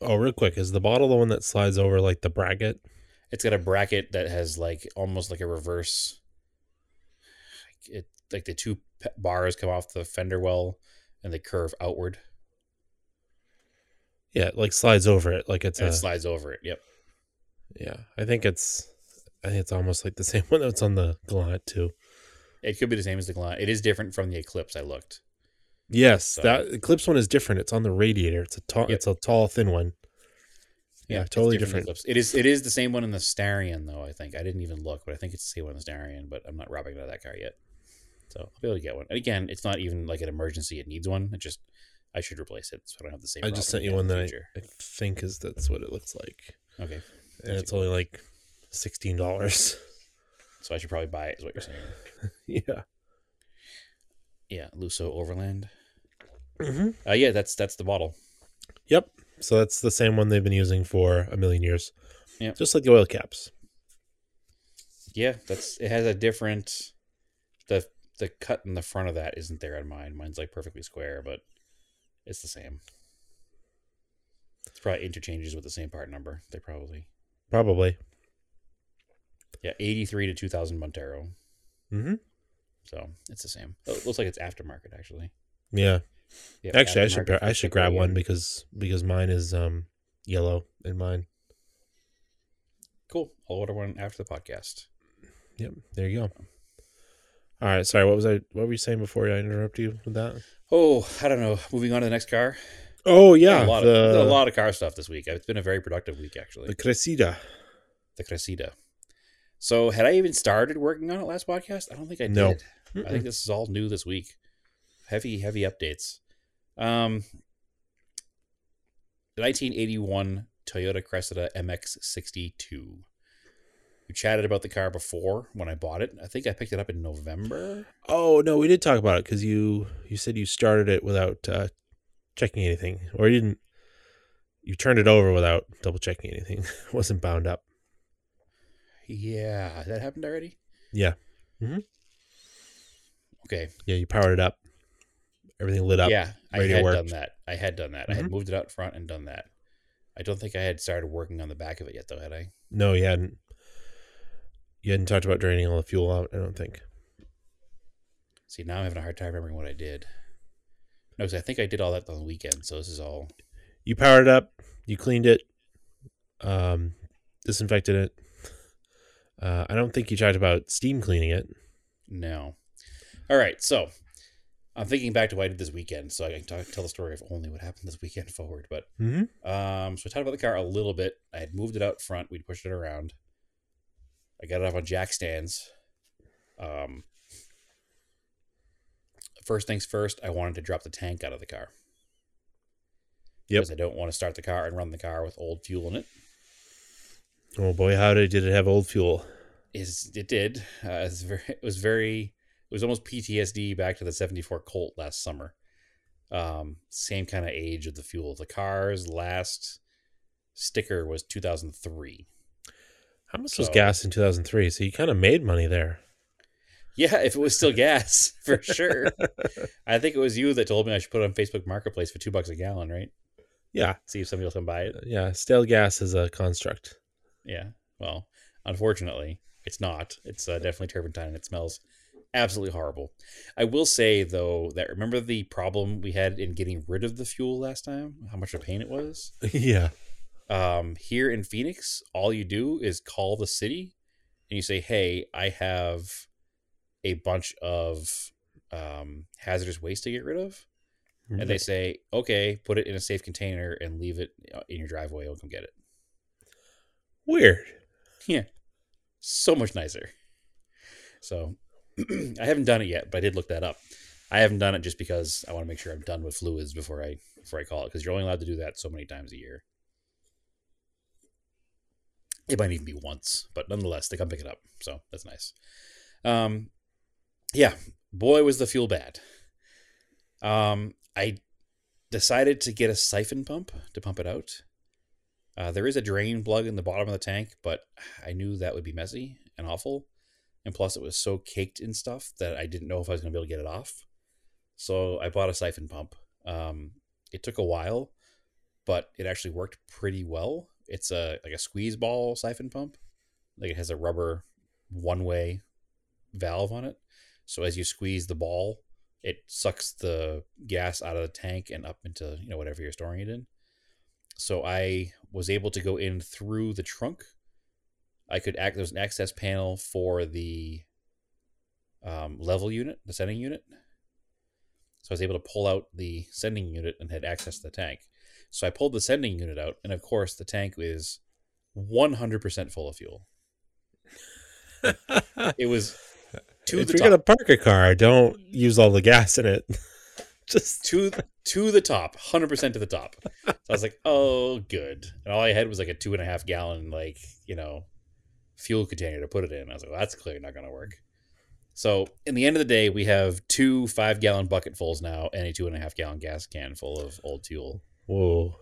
Oh, real quick. Is the bottle the one that slides over like the bracket? It's got a bracket that has like almost like a reverse. It like the two pe- bars come off the fender well and they curve outward. Yeah, it like slides over it. Like it's and a... It slides over it. Yep. Yeah, I think it's I think it's almost like the same one that's on the Galant too. It could be the same as the Galant. It is different from the Eclipse. I looked. Yes, so. That Eclipse one is different. It's on the radiator. It's a tall. Yep. It's a tall, thin one. Yeah, yeah totally different. different. It is. It is the same one in the Starion, though. I think I didn't even look, but I think it's the same one in the Starion. But I'm not robbing out of that car yet, so I'll be able to get one. And again, it's not even like an emergency. It needs one. It just I should replace it so I don't have the same. I just sent you one that I, I think is that's what it looks like. Okay. And it's only like sixteen dollars. So I should probably buy it, is what you're saying. yeah. Yeah, Lusso Overland. Mm-hmm. Uh, yeah, that's that's the bottle. Yep. So that's the same one they've been using for a million years. Yeah. Just like the oil caps. Yeah, that's it has a different... The the cut in the front of that isn't there on mine. Mine's like perfectly square, but it's the same. It's probably interchanges with the same part number. They probably... Probably. Yeah, eighty-three to two thousand Montero. Mm-hmm. So it's the same. It looks like it's aftermarket, actually. Yeah. yeah actually, I should I should grab one because because mine is um yellow in mine. Cool. I'll order one after the podcast. Yep. There you go. All right. Sorry. What was I? What were you saying before I interrupted you with that? Oh, I don't know. Moving on to the next car. Oh, yeah. A lot, the, of, a lot of car stuff this week. It's been a very productive week, actually. The Cressida. The Cressida. So had I even started working on it last podcast? I don't think I did. No. I think this is all new this week. Heavy, heavy updates. Um, the nineteen eighty-one Toyota Cressida M X sixty-two. We chatted about the car before when I bought it. I think I picked it up in November. Oh, no, we did talk about it because you, you said you started it without... Uh, checking anything, or you didn't you turned it over without double checking anything. It wasn't bound up. Yeah, that happened already. Yeah. Mm-hmm. Okay. Yeah, you powered it up, everything lit up. Yeah, I had worked. done that I had done that mm-hmm. I had moved it out front and done that. I don't think I had started working on the back of it yet, though, had I? No, you hadn't you hadn't talked about draining all the fuel out, I don't think. See, now I'm having a hard time remembering what I did. No, because I think I did all that on the weekend, so this is all... You powered it up, you cleaned it, um, disinfected it. Uh, I don't think you talked about steam cleaning it. No. All right, so I'm thinking back to what I did this weekend, so I can talk, tell the story of only what happened this weekend forward. But mm-hmm. um, so I talked about the car a little bit. I had moved it out front. We'd pushed it around. I got it off on jack stands. Um... First things first, I wanted to drop the tank out of the car. Yep. Because I don't want to start the car and run the car with old fuel in it. Oh boy, how did it have old fuel? Is it did. Uh, it was very, it was very, it was almost P T S D back to the seventy-four Colt last summer. Um, same kind of age of the fuel. The car's last sticker was two thousand three. How much so, was gas in two thousand three? So you kind of made money there. Yeah, if it was still gas, for sure. I think it was you that told me I should put it on Facebook Marketplace for two bucks a gallon, right? Yeah. See if somebody else can buy it. Yeah, stale gas is a construct. Yeah. Well, unfortunately, it's not. It's uh, definitely turpentine, and it smells absolutely horrible. I will say, though, that remember the problem we had in getting rid of the fuel last time? How much of a pain it was? Yeah. Um, here in Phoenix, all you do is call the city and you say, hey, I have a bunch of um, hazardous waste to get rid of. Mm-hmm. And they say, okay, put it in a safe container and leave it in your driveway. We'll come get it. Weird. Yeah. So much nicer. So I haven't done it yet, but I did look that up. I haven't done it just because I want to make sure I'm done with fluids before I, before I call it. Cause you're only allowed to do that so many times a year. It might even be once, but nonetheless, they come pick it up. So that's nice. Um, yeah, boy, was the fuel bad. Um, I decided to get a siphon pump to pump it out. Uh, there is a drain plug in the bottom of the tank, but I knew that would be messy and awful. And plus it was so caked in stuff that I didn't know if I was going to be able to get it off. So I bought a siphon pump. Um, it took a while, but it actually worked pretty well. It's a like a squeeze ball siphon pump. Like it has a rubber one-way valve on it. So as you squeeze the ball, it sucks the gas out of the tank and up into, you know, whatever you're storing it in. So I was able to go in through the trunk. I could act, there's an access panel for the um, level unit, the sending unit. So I was able to pull out the sending unit and had access to the tank. So I pulled the sending unit out, and of course, the tank is one hundred percent full of fuel. It was to if the top. If you're going to park a car, don't use all the gas in it. Just to to the top, one hundred percent to the top. So I was like, oh, good. And all I had was like a two and a half gallon, like, you know, fuel container to put it in. I was like, well, that's clearly not going to work. So in the end of the day, we have two five gallon bucket fulls now and a two and a half gallon gas can full of old fuel. Whoa.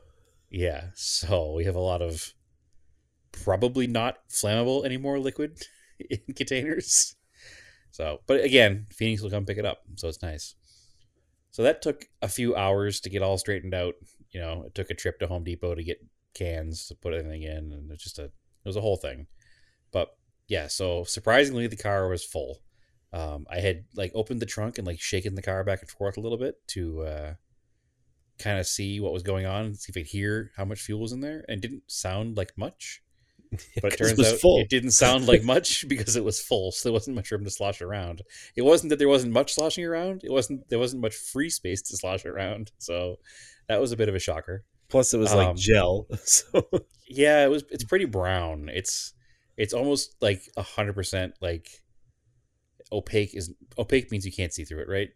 Yeah. So we have a lot of probably not flammable anymore liquid in containers. So, but again, Phoenix will come pick it up. So it's nice. So that took a few hours to get all straightened out. You know, it took a trip to Home Depot to get cans to put everything in. And it's just a, it was a whole thing. But yeah, so surprisingly, the car was full. Um, I had like opened the trunk and like shaken the car back and forth a little bit to, uh, kind of see what was going on and see if I could hear how much fuel was in there, and it didn't sound like much, but it turns it out full. It didn't sound like much because it was full, so there wasn't much room to slosh around. It wasn't that there wasn't much sloshing around, it wasn't there wasn't much free space to slosh around, so that was a bit of a shocker. Plus it was um, like gel, so yeah, it was it's pretty brown. It's it's almost like a hundred percent like opaque. Is opaque means you can't see through it, right?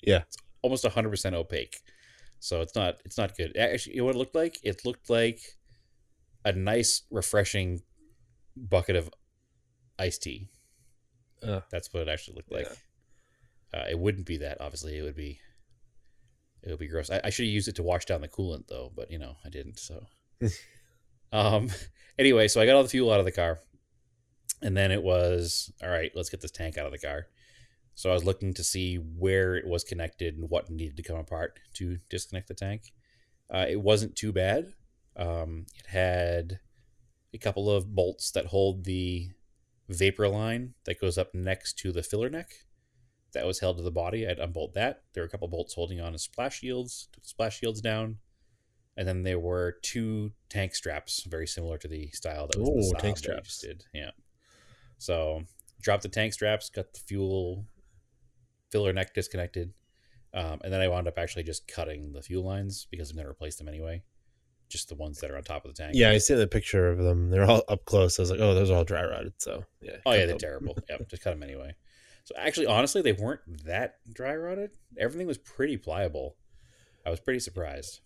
Yeah, it's almost a hundred percent opaque. So it's not it's not good. Actually, you know what it looked like? It looked like a nice, refreshing bucket of iced tea. Uh, That's what it actually looked like. Yeah. Uh, it wouldn't be that, obviously. It would be it would be gross. I, I should have used it to wash down the coolant, though, but, you know, I didn't. So um, anyway, so I got all the fuel out of the car. And then it was, all right, let's get this tank out of the car. So I was looking to see where it was connected and what needed to come apart to disconnect the tank. Uh, it wasn't too bad. Um, it had a couple of bolts that hold the vapor line that goes up next to the filler neck. That was held to the body. I'd unbolt that. There were a couple bolts holding on to splash shields, took the splash shields down. And then there were two tank straps, very similar to the style that was Ooh, in the Saab tank straps. That I just did. Yeah. So dropped the tank straps, got the fuel filler neck disconnected, um, and then I wound up actually just cutting the fuel lines because I'm going to replace them anyway, just the ones that are on top of the tank. Yeah, I see the picture of them. They're all up close. I was like, oh, those are all dry rotted. So yeah. Oh yeah, they're them. Terrible. Yep, just cut them anyway. So actually, honestly, they weren't that dry rotted. Everything was pretty pliable. I was pretty surprised.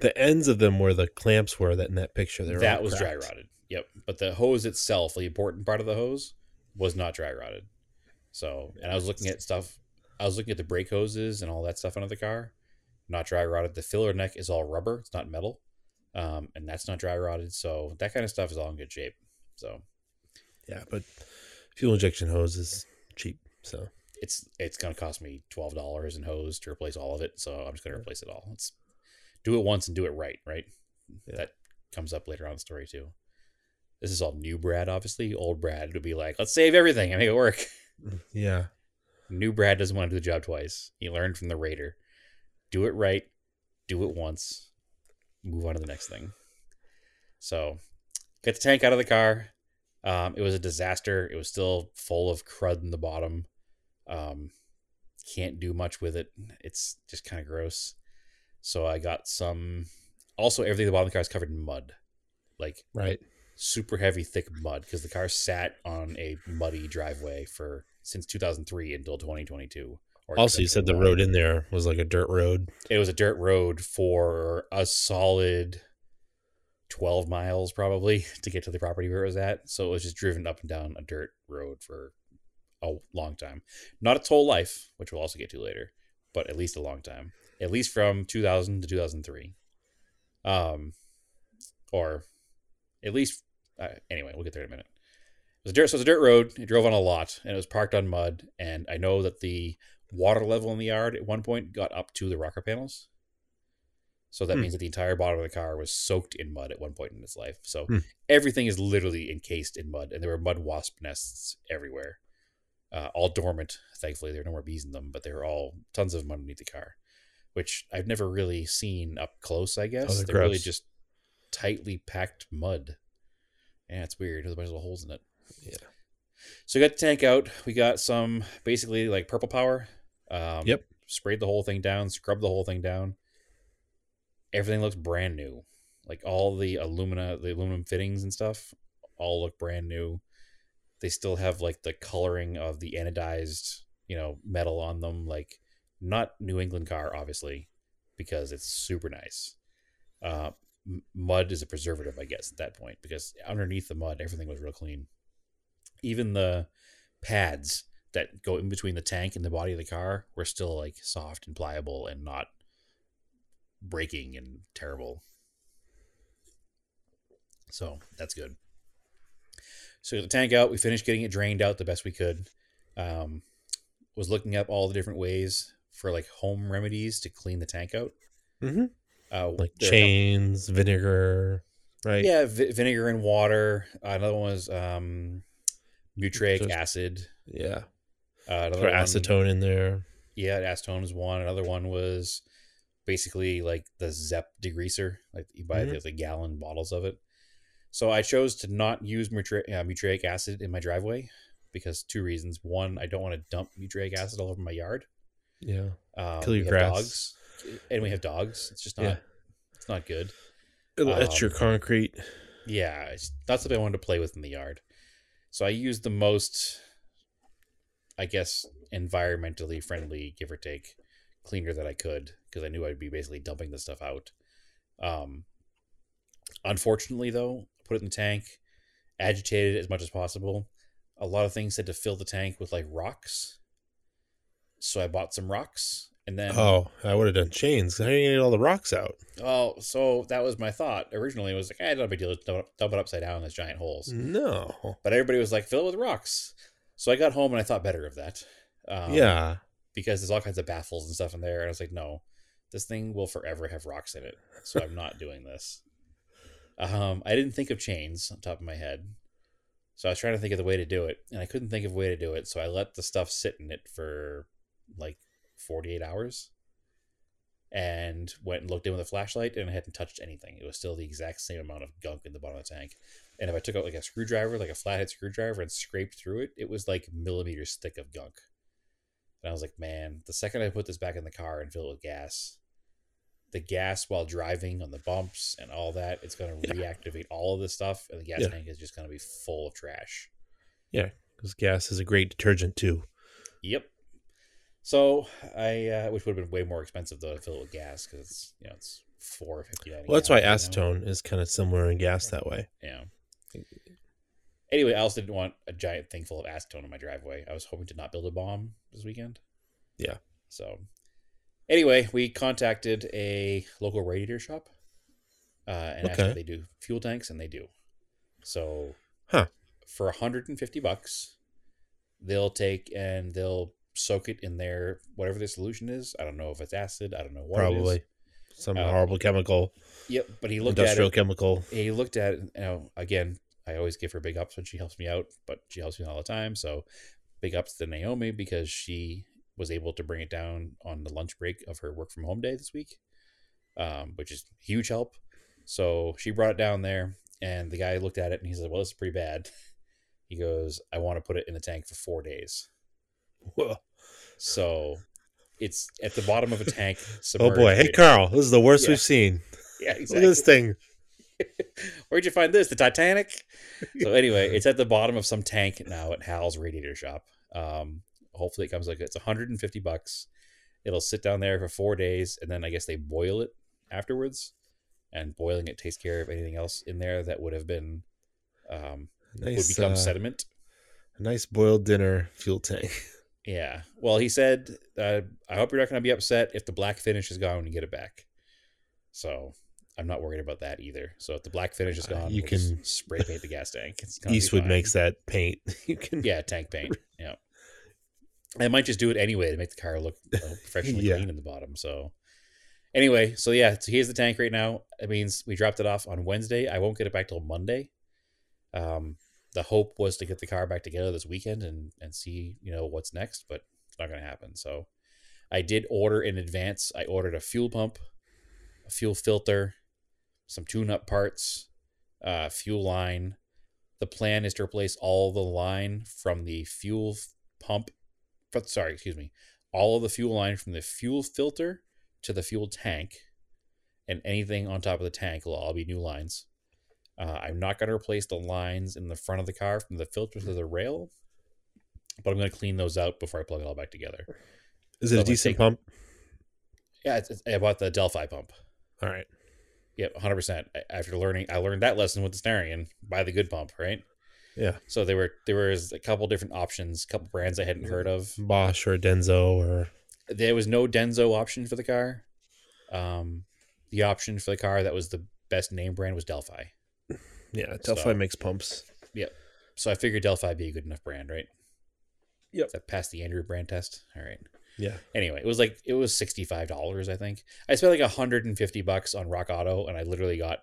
The ends of them where the clamps were that in that picture. They were that was dry rotted. Yep, but the hose itself, the important part of the hose, was not dry rotted. So, and I was looking at stuff. I was looking at the brake hoses and all that stuff under the car. not dry rotted. The filler neck is all rubber. It's not metal. Um, and that's not dry rotted. So that kind of stuff is all in good shape. So, yeah, but fuel injection hose is cheap. So it's, it's going to cost me twelve dollars in hose to replace all of it. So I'm just going to replace it all. Let's do it once and do it right. Right. Yeah. That comes up later on in the story too. This is all new Brad, obviously. Old Brad would be like, let's save everything and make it work. Yeah. New Brad doesn't want to do the job twice. He learned from the Raider. Do it right. Do it once. Move on to the next thing. So, get the tank out of the car. Um, it was a disaster. It was still full of crud in the bottom. Um, can't do much with it. It's just kind of gross. So I got some... Also, everything at the bottom of the car is covered in mud. Like, right. Super heavy, thick mud. Because the car sat on a muddy driveway for... since two thousand three until twenty twenty-two. Or also, you said the road in there was like a dirt road. It was a dirt road for a solid twelve miles probably to get to the property where it was at. So it was just driven up and down a dirt road for a long time. Not its whole life, which we'll also get to later, but at least a long time. At least from two thousand to two thousand three. Um, or at least, uh, anyway, we'll get there in a minute. It was dirt, so it was a dirt road. It drove on a lot, and it was parked on mud. And I know that the water level in the yard at one point got up to the rocker panels. So that mm. means that the entire bottom of the car was soaked in mud at one point in its life. So mm. everything is literally encased in mud, and there were mud wasp nests everywhere. Uh, all dormant, thankfully. There were no more bees in them, but there were all tons of mud underneath the car, which I've never really seen up close, I guess. Oh, they're, they're really just tightly packed mud. Yeah, it's weird. There's a bunch of little holes in it. Yeah. So we got the tank out. We got some basically like purple power. Um, yep. Sprayed the whole thing down, scrubbed the whole thing down. Everything looks brand new. Like all the alumina, the aluminum fittings and stuff all look brand new. They still have like the coloring of the anodized, you know, metal on them. Like not New England car, obviously, because it's super nice. Uh, m- mud is a preservative, I guess, at that point, because underneath the mud, everything was real clean. Even the pads that go in between the tank and the body of the car were still like soft and pliable and not breaking and terrible. So that's good. So the tank out, we finished getting it drained out the best we could. Um, was looking up all the different ways for like home remedies to clean the tank out. Mm-hmm. Uh, like chains, couple- vinegar, right? Yeah. Vi- vinegar and water. Uh, another one was, um, Butyric acid. Yeah. Uh, another one, acetone in there. Yeah, acetone was one. Another one was basically like the Zep degreaser. Like you buy mm-hmm. the, the gallon bottles of it. So I chose to not use butyric mutri- uh, acid in my driveway because two reasons. One, I don't want to dump butyric acid all over my yard. Yeah. Um, Kill your grass. Dogs, and we have dogs. It's just not, yeah. it's not good. It'll etch um, your concrete. Yeah. It's not something I wanted to play with in the yard. So I used the most, I guess, environmentally friendly, give or take, cleaner that I could because I knew I'd be basically dumping this stuff out. Um, unfortunately, though, put it in the tank, agitated it as much as possible. A lot of things said to fill the tank with like rocks. So I bought some rocks and then... Oh, I would have done chains. How do you get all the rocks out? Oh, so that was my thought. Originally, it was like, eh, not a big deal. Dump it upside down in those giant holes. No. But everybody was like, fill it with rocks. So I got home and I thought better of that. Um, yeah. Because there's all kinds of baffles and stuff in there. And I was like, no, this thing will forever have rocks in it. So I'm not doing this. Um, I didn't think of chains on top of my head. So I was trying to think of the way to do it. And I couldn't think of a way to do it. So I let the stuff sit in it for like forty-eight hours and went and looked in with a flashlight, and I hadn't touched anything. It was still the exact same amount of gunk in the bottom of the tank. And if I took out like a screwdriver, like a flathead screwdriver, and scraped through it, it was like millimeters thick of gunk. And I was like, man, the second I put this back in the car and fill it with gas, the gas while driving on the bumps and all that, it's going to yeah. reactivate all of this stuff, and the gas yeah. tank is just going to be full of trash. Yeah, because gas is a great detergent too. Yep. So I, uh, which would have been way more expensive though to fill it with gas because it's, you know, it's four fifty. Well, that's why acetone is kind of similar in gas that way. Yeah. Anyway, I also didn't want a giant thing full of acetone in my driveway. I was hoping to not build a bomb this weekend. Yeah. So Anyway, we contacted a local radiator shop uh, and okay. asked if they do fuel tanks, and they do. So huh. for one hundred fifty bucks, they'll take and they'll soak it in their, whatever the solution is. I don't know if it's acid. I don't know what Probably. It is. Some um, horrible chemical. Yep. But he looked industrial at it. Industrial chemical. He looked at it. You know, again, I always give her big ups when she helps me out, but she helps me all the time. So big ups to Naomi, because she was able to bring it down on the lunch break of her work from home day this week, um, which is huge help. So she brought it down there, and the guy looked at it and he said, well, this is pretty bad. He goes, I want to put it in the tank for four days. Whoa. So it's at the bottom of a tank. Oh, boy. Hey, Carl, this is the worst yeah. we've seen. Yeah, exactly. Look at this thing. Where'd you find this? The Titanic? So anyway, it's at the bottom of some tank now at Hal's Radiator Shop. Um, hopefully it comes like it's one hundred fifty bucks. It'll sit down there for four days, and then I guess they boil it afterwards. And boiling it takes care of anything else in there that would have been um, nice, would become uh, sediment. A nice boiled dinner fuel tank. Yeah. Well, he said, uh, I hope you're not going to be upset if the black finish is gone when you get it back. So I'm not worried about that either. So if the black finish is gone, uh, you we'll can spray paint the gas tank. It's Eastwood makes that paint. You can, yeah, tank paint. Yeah, I might just do it anyway to make the car look uh, professionally yeah. clean in the bottom. So anyway, so yeah, so here's the tank right now. It means we dropped it off on Wednesday. I won't get it back till Monday. Um, the hope was to get the car back together this weekend and and see you know what's next, but it's not going to happen. So I did order in advance. I ordered a fuel pump, a fuel filter, some tune-up parts, uh, fuel line. The plan is to replace all the line from the fuel pump. But sorry, excuse me. All of the fuel line from the fuel filter to the fuel tank, and anything on top of the tank will all be new lines. Uh, I'm not going to replace the lines in the front of the car from the filter to the rail, but I'm going to clean those out before I plug it all back together. Is it so a decent take, pump? Yeah, it's, it's, I bought the Delphi pump. All right. Yep, one hundred percent. After learning, I learned that lesson with the Stenarian, buy the good pump, right? Yeah. So there were there was a couple different options, a couple brands I hadn't heard of. Bosch or Denso or... There was no Denso option for the car. Um, the option for the car that was the best name brand was Delphi. Yeah, Delphi so, makes pumps. Yep. So I figured Delphi would be a good enough brand, right? Yep. That passed the Andrew brand test. All right. Yeah. Anyway, it was like it was sixty-five dollars, I think. I spent like one hundred fifty bucks on Rock Auto, and I literally got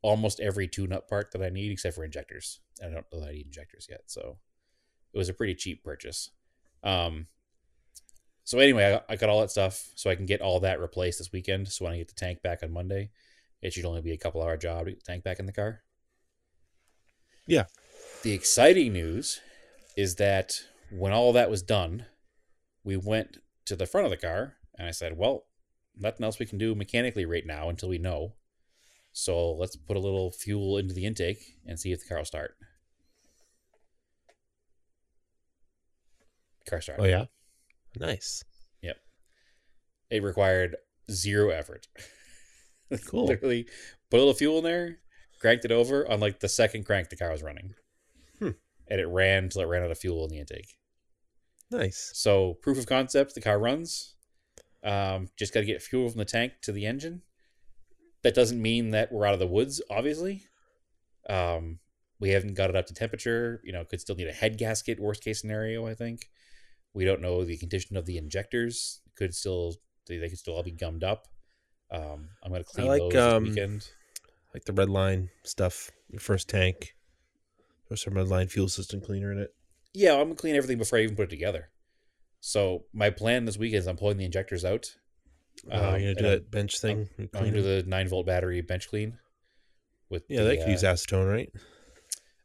almost every tune-up part that I need except for injectors. I don't know that I need injectors yet, so it was a pretty cheap purchase. Um, so anyway, I, I got all that stuff, so I can get all that replaced this weekend. So when I get the tank back on Monday, it should only be a couple-hour job to get the tank back in the car. Yeah. The exciting news is that when all that was done, we went to the front of the car, and I said, well, nothing else we can do mechanically right now until we know. So let's put a little fuel into the intake and see if the car will start. Car started. Oh, yeah? Nice. Yep. It required zero effort. Cool. Literally put a little fuel in there, cranked it over. On like the second crank, the car was running. Hmm. And it ran until it ran out of fuel in the intake. Nice. So proof of concept, the car runs. Um, just got to get fuel from the tank to the engine. That doesn't mean that we're out of the woods, obviously. Um, we haven't got it up to temperature. You know, could still need a head gasket, worst case scenario, I think. We don't know the condition of the injectors. Could still They, they could still all be gummed up. Um, I'm going to clean I like, those this um, weekend. like the Red Line stuff. Your first tank. There's some Red Line fuel system cleaner in it. Yeah, I'm going to clean everything before I even put it together. So my plan this week is I'm pulling the injectors out. Um, uh, you're going to do that bench thing? I'm, I'm going to do the nine-volt battery bench clean. With yeah, the, they could uh, use acetone, right?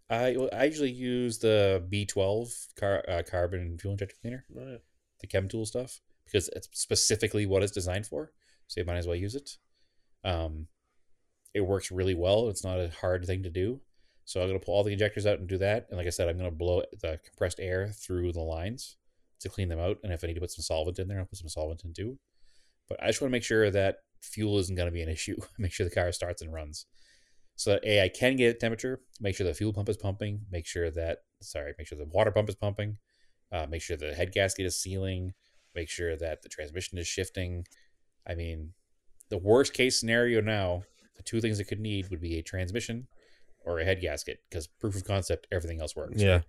I, I usually use the B twelve car, uh, carbon fuel injector cleaner, oh, yeah. the ChemTool stuff, because it's specifically what it's designed for, so you might as well use it. Um, it works really well. It's not a hard thing to do. So I'm going to pull all the injectors out and do that. And like I said, I'm going to blow the compressed air through the lines to clean them out. And if I need to put some solvent in there, I'll put some solvent in too. But I just want to make sure that fuel isn't going to be an issue. Make sure the car starts and runs. So that A, I can get a temperature, make sure the fuel pump is pumping, make sure that, sorry, make sure the water pump is pumping, uh, make sure the head gasket is sealing, make sure that the transmission is shifting. I mean, the worst case scenario now, the two things it could need would be a transmission or a head gasket, because proof of concept, everything else works. Yeah. Right?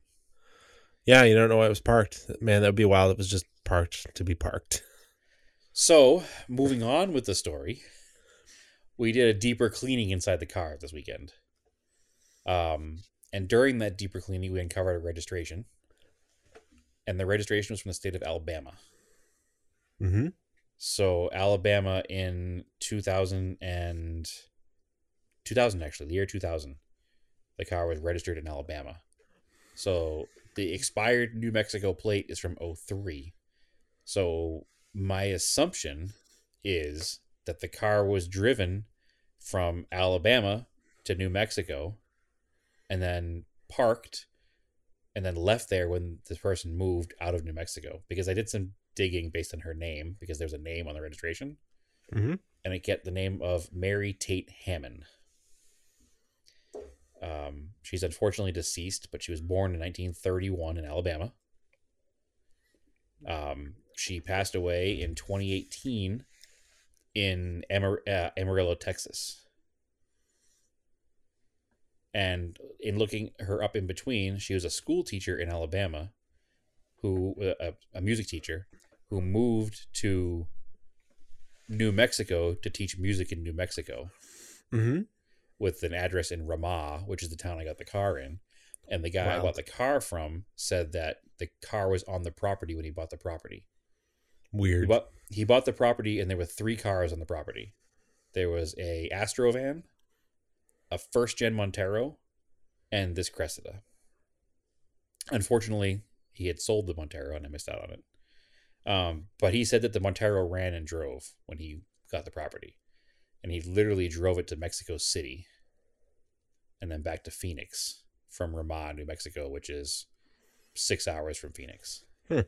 Yeah, you don't know why it was parked. Man, that would be wild. It was just parked to be parked. So, moving on with the story, we did a deeper cleaning inside the car this weekend. Um, and during that deeper cleaning, we uncovered a registration. And the registration was from the state of Alabama. Mm-hmm. So, Alabama in two thousand, and two thousand actually, the year two thousand, the car was registered in Alabama. So, the expired New Mexico plate is from oh three. So, my assumption is that the car was driven from Alabama to New Mexico and then parked and then left there when this person moved out of New Mexico. Because I did some digging based on her name, because there's a name on the registration. Mm-hmm. And I get the name of Mary Tate Hammond. Um, she's unfortunately deceased, but she was born in nineteen thirty-one in Alabama. Um, she passed away in twenty eighteen in Amar- uh, Amarillo, Texas. And in looking her up in between, she was a school teacher in Alabama, who uh, a music teacher, who moved to New Mexico to teach music in New Mexico. Mm-hmm. With an address in Ramah, which is the town I got the car in. And the guy wow. I bought the car from said that the car was on the property when he bought the property. Weird. He bought, he bought the property, and there were three cars on the property. There was a Astro van, a first-gen Montero, and this Cressida. Unfortunately, he had sold the Montero, and I missed out on it. Um, but he said that the Montero ran and drove when he got the property. And he literally drove it to Mexico City and then back to Phoenix from Ramah, New Mexico, which is six hours from Phoenix. Hmm.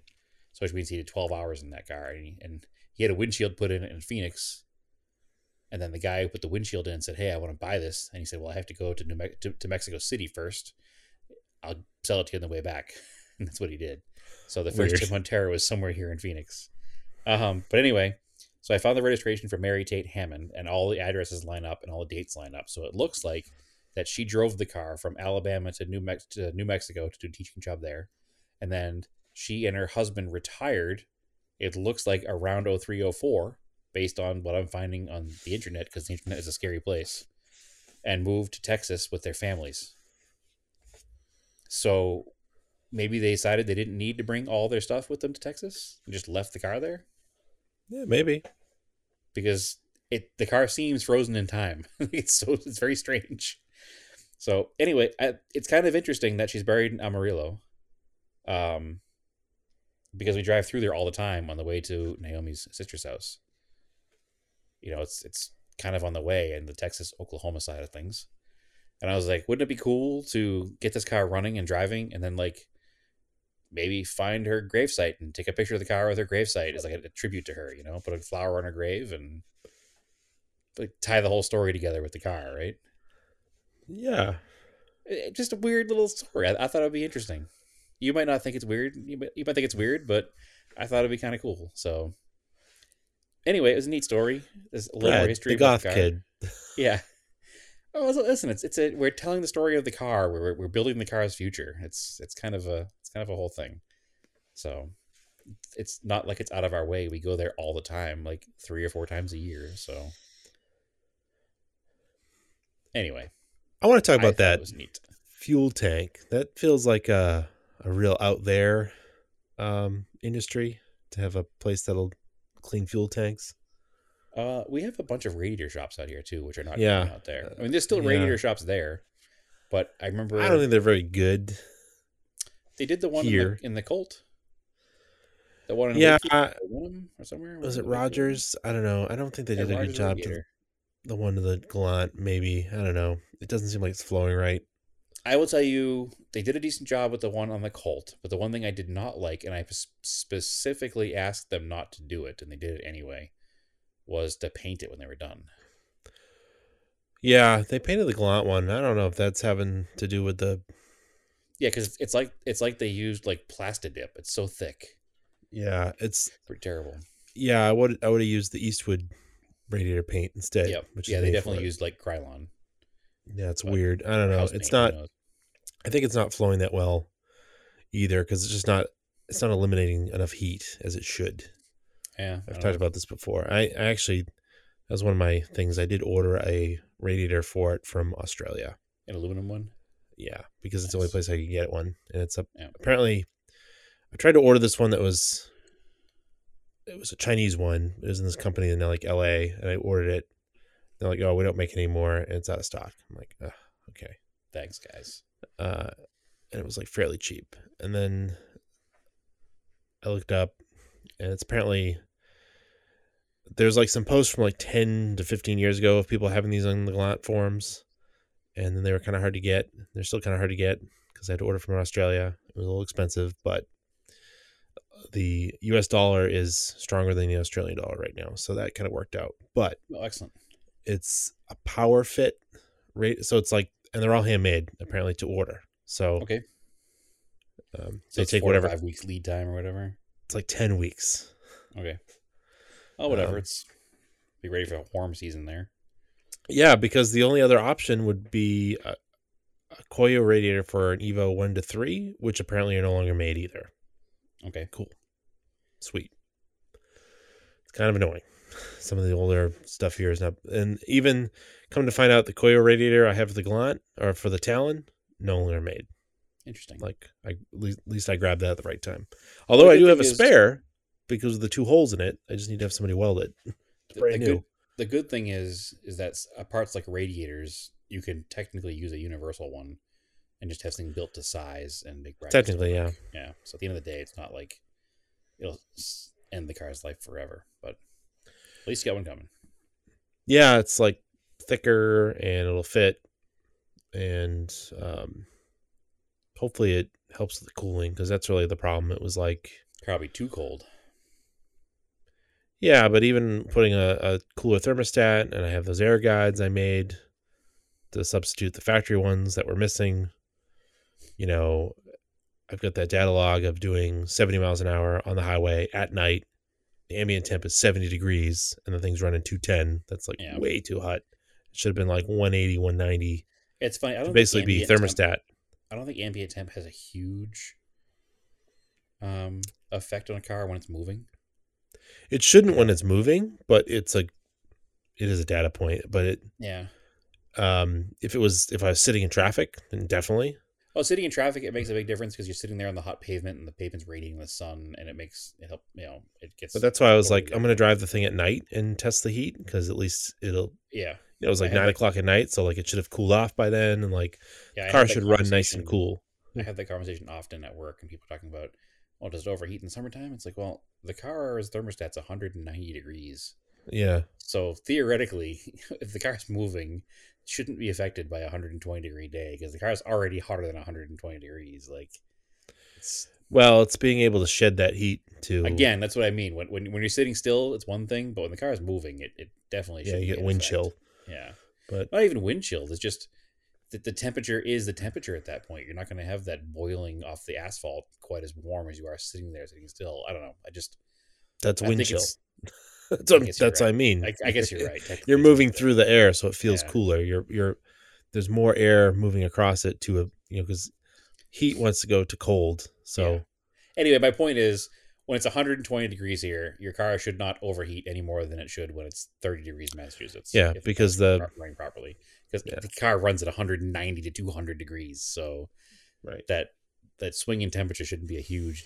So which means he did twelve hours in that car. And he, and he had a windshield put in in Phoenix. And then the guy who put the windshield in said, hey, I want to buy this. And he said, well, I have to go to New Me- to, to Mexico City first. I'll sell it to you on the way back. And that's what he did. So the first Weird. Montero was somewhere here in Phoenix. Um, but anyway... So I found the registration for Mary Tate Hammond, and all the addresses line up and all the dates line up. So it looks like that she drove the car from Alabama to New, Mex- to New Mexico to do a teaching job there. And then she and her husband retired, it looks like, around oh three oh four, based on what I'm finding on the internet, because the internet is a scary place, and moved to Texas with their families. So maybe they decided they didn't need to bring all their stuff with them to Texas and just left the car there. Yeah, maybe, because it the car seems frozen in time. It's so it's very strange. So anyway, I, it's kind of interesting that she's buried in Amarillo, um, because we drive through there all the time on the way to Naomi's sister's house. You know, it's it's kind of on the way in the Texas Oklahoma side of things, and I was like, wouldn't it be cool to get this car running and driving, and then like. Maybe find her gravesite and take a picture of the car with her gravesite as like a, a tribute to her, you know, put a flower on her grave and like tie the whole story together with the car, right? Yeah. It, just a weird little story. I, I thought it'd be interesting. You might not think it's weird. You, you might think it's weird, but I thought it'd be kind of cool. So anyway, it was a neat story. There's a little Brad, more history. The goth the kid. Yeah. Oh, listen, it's it's a we're telling the story of the car. We're we're building the car's future. It's it's kind of a it's kind of a whole thing. So it's not like it's out of our way. We go there all the time, like three or four times a year. So anyway, I want to talk about that fuel tank. That feels like a a real out there um, industry to have a place that'll clean fuel tanks. Uh, we have a bunch of radiator shops out here too, which are not yeah. out there. I mean, there's still radiator yeah. shops there, but I remember I don't think they're very good. They did the one in the, in the Colt. The one in yeah, uh, or somewhere was, was it Rogers? I don't know. I don't think they did yeah, a Rogers good job. To the one to the Gallant, maybe I don't know. It doesn't seem like it's flowing right. I will tell you, they did a decent job with the one on the Colt, but the one thing I did not like, and I specifically asked them not to do it, and they did it anyway. Was to paint it when they were done. Yeah, they painted the Gallant one. I don't know if that's having to do with the. Yeah, because it's like it's like they used like Plastidip. It's so thick. Yeah, it's, it's pretty terrible. Yeah, I would I would have used the Eastwood radiator paint instead. Yep. Which yeah, they definitely used like Krylon. Yeah, it's but weird. I don't know. It's not. I think it's not flowing that well either because it's just not. It's not eliminating enough heat as it should. Yeah, I've talked know. about this before. I, I actually that was one of my things. I did order a radiator for it from Australia. An aluminum one. Yeah, because nice. It's the only place I could get one, and it's up. Yeah. Apparently, I tried to order this one that was. It was a Chinese one. It was in this company in like L A, and I ordered it. They're like, "Oh, we don't make it anymore, and it's out of stock." I'm like, oh, "Okay, thanks, guys." Uh, and it was like fairly cheap. And then I looked up, and it's apparently there's like some posts from like ten to fifteen years ago of people having these on the Galant forums, and then they were kind of hard to get. They're still kind of hard to get because I had to order from Australia. It was a little expensive, but the U S dollar is stronger than the Australian dollar right now, so that kind of worked out. But oh, excellent. It's a power fit rate, so it's like, and they're all handmade apparently to order. So okay, um, so they take four whatever or five weeks lead time or whatever. It's like ten weeks. Okay. Oh, whatever. Um, it's be ready for a warm season there. Yeah, because the only other option would be a, a Koyo radiator for an Evo one to three, which apparently are no longer made either. Okay, cool, sweet. It's kind of annoying. Some of the older stuff here is not, and even come to find out, the Koyo radiator I have for the Galant or for the Talon no longer made. Interesting. Like, I, at least I grabbed that at the right time. Although I do have a spare because of the two holes in it. I just need to have somebody weld it. It's brand new. Good, the good thing is, is that parts like radiators, you can technically use a universal one. And just have something built to size and make brackets. Technically, yeah. Yeah. So at the end of the day, it's not like it'll end the car's life forever, but at least you got one coming. Yeah, it's like thicker and it'll fit. And um, hopefully it helps with the cooling because that's really the problem. It was like... Probably too cold. Yeah, but even putting a, a cooler thermostat, and I have those air guides I made to substitute the factory ones that were missing. You know, I've got that data log of doing seventy miles an hour on the highway at night. The ambient temp is seventy degrees and the thing's running two ten. That's like yeah. way too hot. It should have been like one eighty, one ninety. It's funny. I don't it should basically be thermostat. Temp, I don't think ambient temp has a huge um, effect on a car when it's moving. It shouldn't when it's moving, but it's a, it is a data point, but it, yeah. Um, if it was, if I was sitting in traffic, then definitely. Oh, sitting in traffic, it makes a big difference because you're sitting there on the hot pavement and the pavement's radiating the sun, and it makes it help. You know, it gets. But that's why I was like, I'm going to drive the thing at night and test the heat because at least it'll. Yeah. It was like nine o'clock at night, so like it should have cooled off by then, and like the car should run nice and cool. I have that conversation often at work, and people are talking about, well, does it overheat in the summertime? It's like, well, the car's thermostat's one hundred ninety degrees. Yeah. So theoretically, if the car's moving, it shouldn't be affected by a one hundred twenty degree day because the car's already hotter than one hundred twenty degrees. Like, it's, well, it's being able to shed that heat too. Again, that's what I mean. When when, when you're sitting still, it's one thing, but when the car is moving, it, it definitely should. Yeah, you get wind chill. Yeah, but not even wind chilled. It's just that the temperature is the temperature at that point. You're not going to have that boiling off the asphalt quite as warm as you are sitting there sitting still. I don't know. I just that's wind chill. That's what I, that's right. what I mean. I, I guess you're right. You're moving through the air, so it feels yeah. cooler. You're you're there's more air moving across it to a you know because heat wants to go to cold. So yeah. Anyway, my point is when it's one hundred twenty degrees here, your car should not overheat any more than it should when it's thirty degrees in Massachusetts. Yeah, because the running properly because yeah. the car runs at one hundred ninety to two hundred degrees. So right that that swing in temperature shouldn't be a huge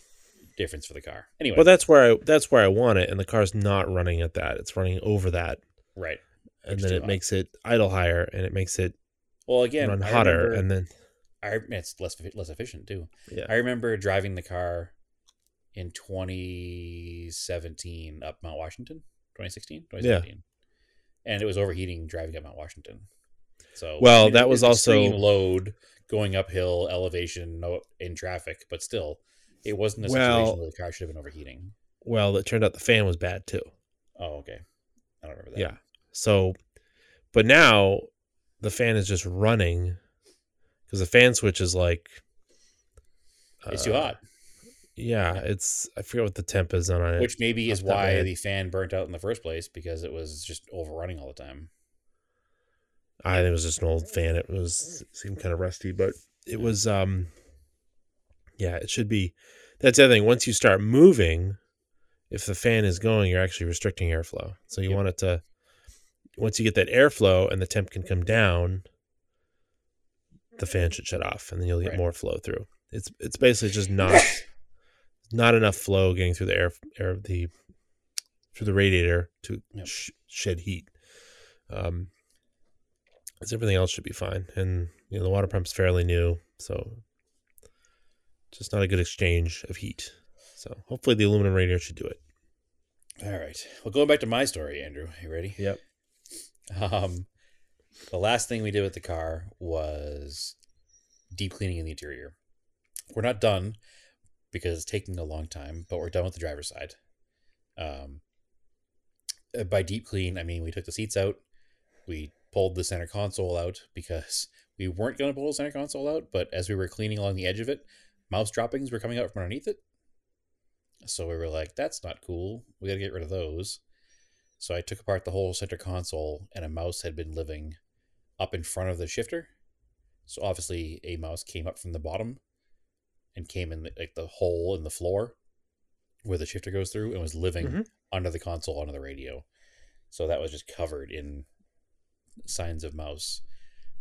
difference for the car. Anyway, well, that's where I that's where I want it, and the car's not running at that; it's running over that. Right, and Which then it makes it idle higher, and it makes it well again run hotter, remember, and then I, it's less less efficient too. Yeah, I remember driving the car in twenty seventeen up Mount Washington, twenty sixteen, twenty seventeen, yeah. and it was overheating driving up Mount Washington. So well, it, that was also load going uphill, elevation, no in traffic, but still. It wasn't a situation well, where the car should have been overheating. Well, it turned out the fan was bad too. Oh, okay. I don't remember that. Yeah. So, but now the fan is just running because the fan switch is like... Uh, it's too hot. Yeah, it's, I forget what the temp is on it. Which maybe is why the fan burnt out in the first place, because it was just overrunning all the time. I think it was just an old fan. It was, it seemed kind of rusty, but it was, um, yeah, it should be. That's the other thing. Once you start moving, if the fan is going, you're actually restricting airflow. So you yep. want it to, once you get that airflow and the temp can come down, the fan should shut off, and then you'll get right. more flow through. It's it's basically just not not enough flow getting through the air, air the through the radiator to yep. sh- shed heat. Um, because everything else should be fine, and you know the water pump's fairly new, so just not a good exchange of heat. So hopefully the aluminum radiator should do it. All right. Well, going back to my story, Andrew, you ready? Yep. Um, the last thing we did with the car was deep cleaning in the interior. We're not done because it's taking a long time, but we're done with the driver's side. Um, by deep clean, I mean we took the seats out, we pulled the center console out because we weren't going to pull the center console out, but as we were cleaning along the edge of it, mouse droppings were coming out from underneath it. So we were like, that's not cool. We got to get rid of those. So I took apart the whole center console, and a mouse had been living up in front of the shifter. So obviously a mouse came up from the bottom and came in the, like the hole in the floor where the shifter goes through, and was living mm-hmm. under the console, under the radio. So that was just covered in signs of mouse.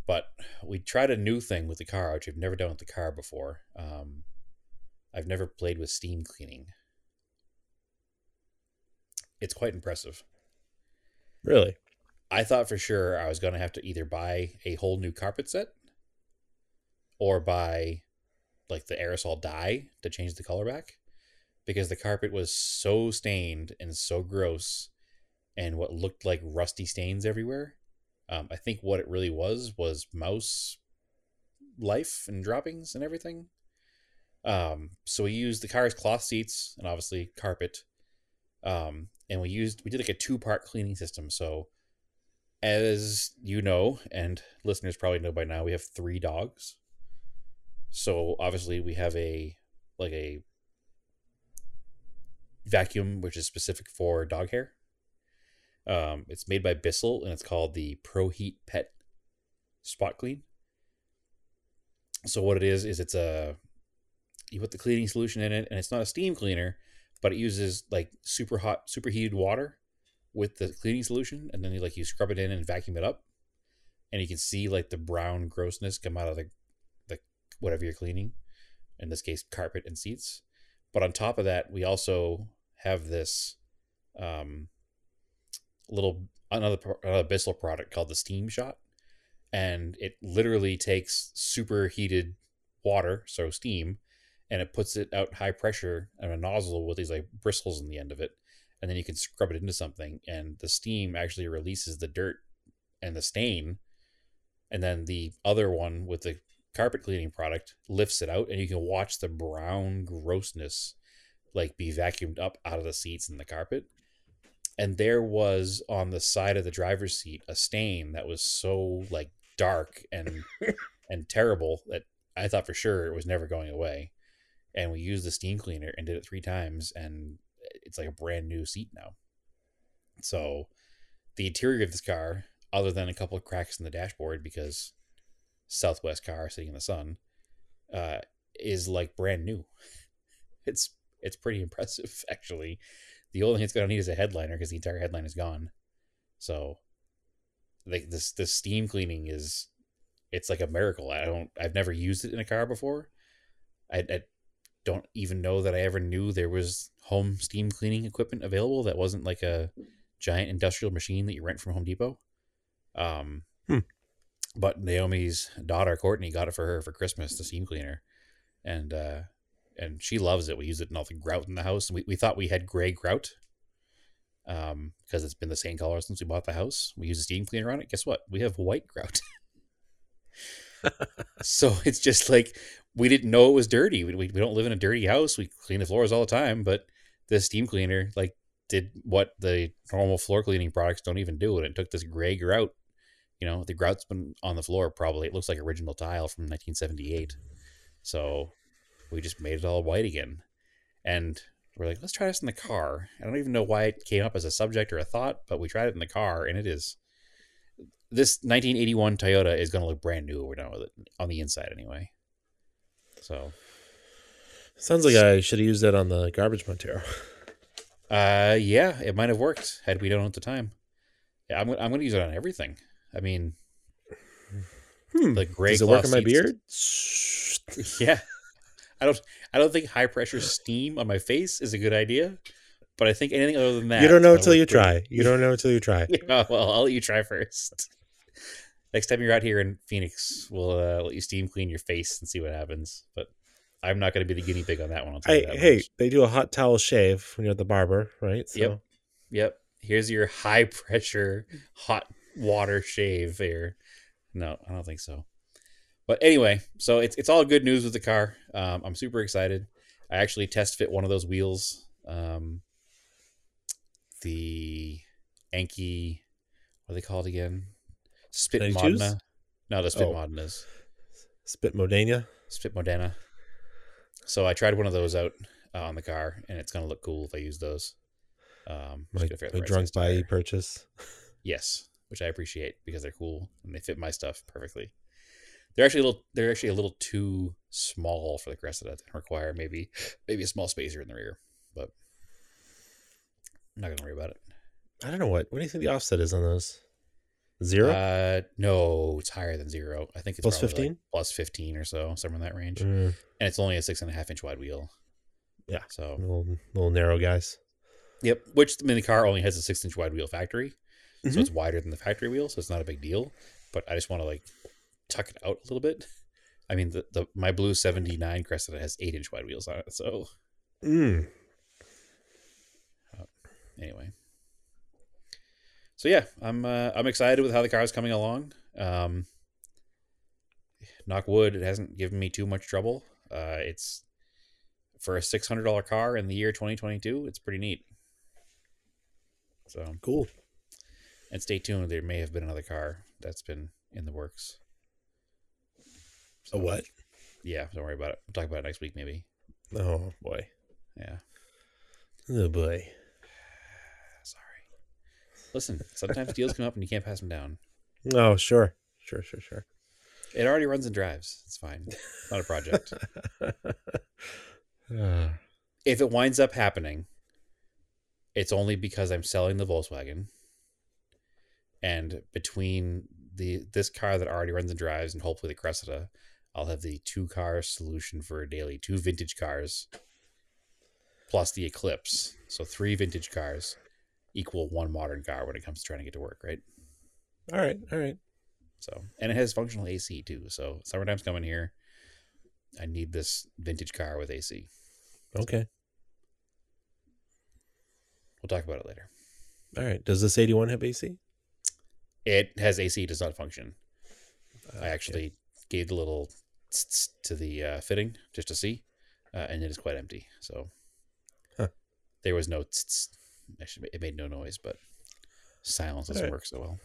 But we tried a new thing with the car, which I've never done with the car before. Um, I've never played with steam cleaning. It's quite impressive. Really? I thought for sure I was going to have to either buy a whole new carpet set or buy like the aerosol dye to change the color back, because the carpet was so stained and so gross and what looked like rusty stains everywhere. Um, I think what it really was was mouse life and droppings and everything. Um, so we used the car's cloth seats and obviously carpet. Um, and we used, we did like a two part cleaning system. So as you know, and listeners probably know by now, we have three dogs. So obviously we have a, like a vacuum, which is specific for dog hair. Um, it's made by Bissell, and it's called the Pro Heat Pet Spot Clean. So what it is, is it's a, you put the cleaning solution in it, and it's not a steam cleaner, but it uses like super hot, super heated water with the cleaning solution. And then you like, you scrub it in and vacuum it up, and you can see like the brown grossness come out of the, the, whatever you're cleaning, in this case, carpet and seats. But on top of that, we also have this, um, little, another, another Bissell product called the Steam Shot. And it literally takes super heated water, so steam, and it puts it out high pressure on a nozzle with these like bristles in the end of it. And then you can scrub it into something, and the steam actually releases the dirt and the stain. And then the other one with the carpet cleaning product lifts it out, and you can watch the brown grossness like be vacuumed up out of the seats and the carpet. And there was on the side of the driver's seat a stain that was so like dark and and terrible that I thought for sure it was never going away. And we used the steam cleaner and did it three times, and it's like a brand new seat now. So the interior of this car, other than a couple of cracks in the dashboard because Southwest car sitting in the sun, uh, is like brand new. It's it's pretty impressive, actually. The only thing it's going to need is a headliner, because the entire headline is gone. So like this, this steam cleaning is, it's like a miracle. I don't, I've never used it in a car before. I, I don't even know that I ever knew there was home steam cleaning equipment available that wasn't like a giant industrial machine that you rent from Home Depot. Um, hmm. But Naomi's daughter, Courtney, got it for her for Christmas, the steam cleaner. And, uh, And she loves it. We use it in all the grout in the house. We we thought we had gray grout um, because it's been the same color since we bought the house. We use a steam cleaner on it. Guess what? We have white grout. So it's just like we didn't know it was dirty. We, we we don't live in a dirty house. We clean the floors all the time. But this steam cleaner like did what the normal floor cleaning products don't even do. And it took this gray grout. You know, the grout's been on the floor probably. It looks like original tile from nineteen seventy-eight. So we just made it all white again. And we're like, let's try this in the car. I don't even know why it came up as a subject or a thought, but we tried it in the car, and it is, this nineteen eighty-one Toyota is going to look brand new when we're done with it, on the inside anyway. So. Sounds like I should have used that on the garbage Montero. Uh, yeah, it might have worked had we done it at the time. Yeah, I'm, I'm going to use it on everything. I mean, hmm. the gray does it work on my beard? Yeah, I don't. I don't think high pressure steam on my face is a good idea. But I think anything other than that, you don't know until you try. You don't know until you try. Yeah, well, I'll let you try first. Next time you're out here in Phoenix, we'll uh, let you steam clean your face and see what happens. But I'm not going to be the guinea pig on that one. I'll tell you that much. Hey, they do a hot towel shave when you're at the barber, right? So. Yep. Yep. Here's your high pressure hot water shave here. No, I don't think so. But anyway, so it's it's all good news with the car. Um, I'm super excited. I actually test fit one of those wheels, um, the Anki. What are they called again? Spit Modena. No, the Spit oh. Modenas. Spit Modena. Spit Modena. So I tried one of those out uh, on the car, and it's going to look cool if I use those. Um, my my right drunk buy purchase. Yes, which I appreciate because they're cool and they fit my stuff perfectly. They're actually a little. They're actually a little too small for the Cressida and require maybe maybe a small spacer in the rear. But I'm not going to worry about it. I don't know what. What do you think the offset is on those? Zero? Uh, no, it's higher than zero. I think it's plus fifteen, like plus fifteen or so, somewhere in that range. Mm. And it's only a six and a half inch wide wheel. Yeah, so little, little narrow guys. Yep. Which I mean, the car only has a six inch wide wheel factory, mm-hmm. so it's wider than the factory wheel, so it's not a big deal. But I just want to like tuck it out a little bit. I mean, the, the my blue seventy-nine Cressida has eight inch wide wheels on it, so. Mm. Uh, anyway. So yeah, I'm uh, I'm excited with how the car is coming along. Um, knock wood, it hasn't given me too much trouble. Uh, it's for a six hundred dollars car in the year twenty twenty-two. It's pretty neat. So cool. And stay tuned. There may have been another car that's been in the works. So, a what? Yeah, don't worry about it. We'll talk about it next week, maybe. Oh boy. Yeah. Oh boy. Listen, sometimes deals come up and you can't pass them down. Oh, sure. Sure, sure, sure. It already runs and drives. It's fine. It's not a project. uh. If it winds up happening, it's only because I'm selling the Volkswagen. And between the this car that already runs and drives and hopefully the Cressida, I'll have the two-car solution for a daily. Two vintage cars plus the Eclipse. So three vintage cars equal one modern car when it comes to trying to get to work, right? All right, all right. So, and it has functional A C too. So, summertime's coming here. I need this vintage car with A C. Okay. So, we'll talk about it later. All right. Does this eighty-one have A C? It has A C. It does not function. Uh, I actually yeah. gave the little tss, tss to the uh, fitting just to see, uh, and it is quite empty. So, huh. there was no tss, tss. Actually, it made no noise, but silence doesn't right. work so well.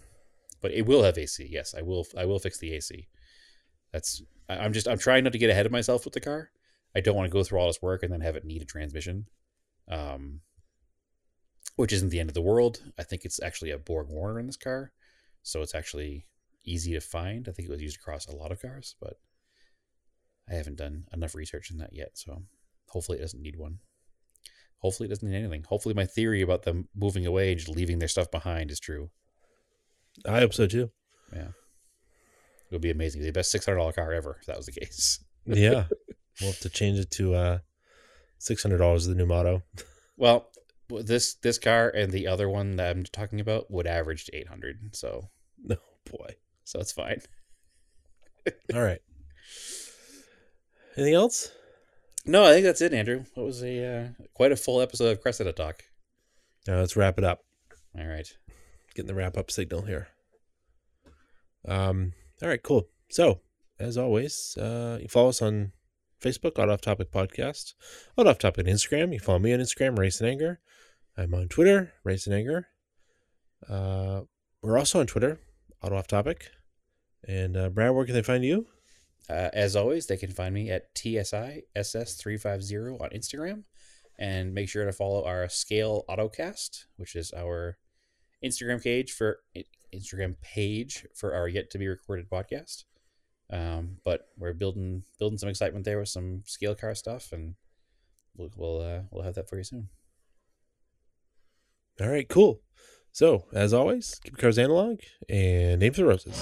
But it will have A C. Yes, I will. I will fix the A C. That's. I'm just. I'm trying not to get ahead of myself with the car. I don't want to go through all this work and then have it need a transmission, um, which isn't the end of the world. I think it's actually a Borg Warner in this car, so it's actually easy to find. I think it was used across a lot of cars, but I haven't done enough research in that yet. So hopefully, it doesn't need one. Hopefully it doesn't need anything. Hopefully my theory about them moving away and just leaving their stuff behind is true. I hope so too. Yeah. It would be amazing. It'd be the best six hundred dollars car ever if that was the case. Yeah. We'll have to change it to uh, six hundred dollars is the new motto. Well, this this car and the other one that I'm talking about would average to eight hundred dollars. So. No, oh, boy. So it's fine. All right. Anything else? No, I think that's it, Andrew. That was a uh, quite a full episode of Cressida Talk. Now let's wrap it up. All right. Getting the wrap-up signal here. Um. All right, cool. So, as always, uh, you follow us on Facebook, Odd Off Topic Podcast. Odd Off Topic on Instagram. You follow me on Instagram, Race and Anger. I'm on Twitter, Race and Anger. Uh, we're also on Twitter, Odd Off Topic. And uh, Brad, where can they find you? Uh, as always, they can find me at T S I S S three fifty on Instagram And make sure to follow our Scale Autocast, which is our Instagram page for Instagram page for our yet to be recorded podcast. Um, but we're building building some excitement there with some scale car stuff, and we'll we'll, uh, we'll have that for you soon. All right, cool. So as always, keep your cars analog and aim for roses.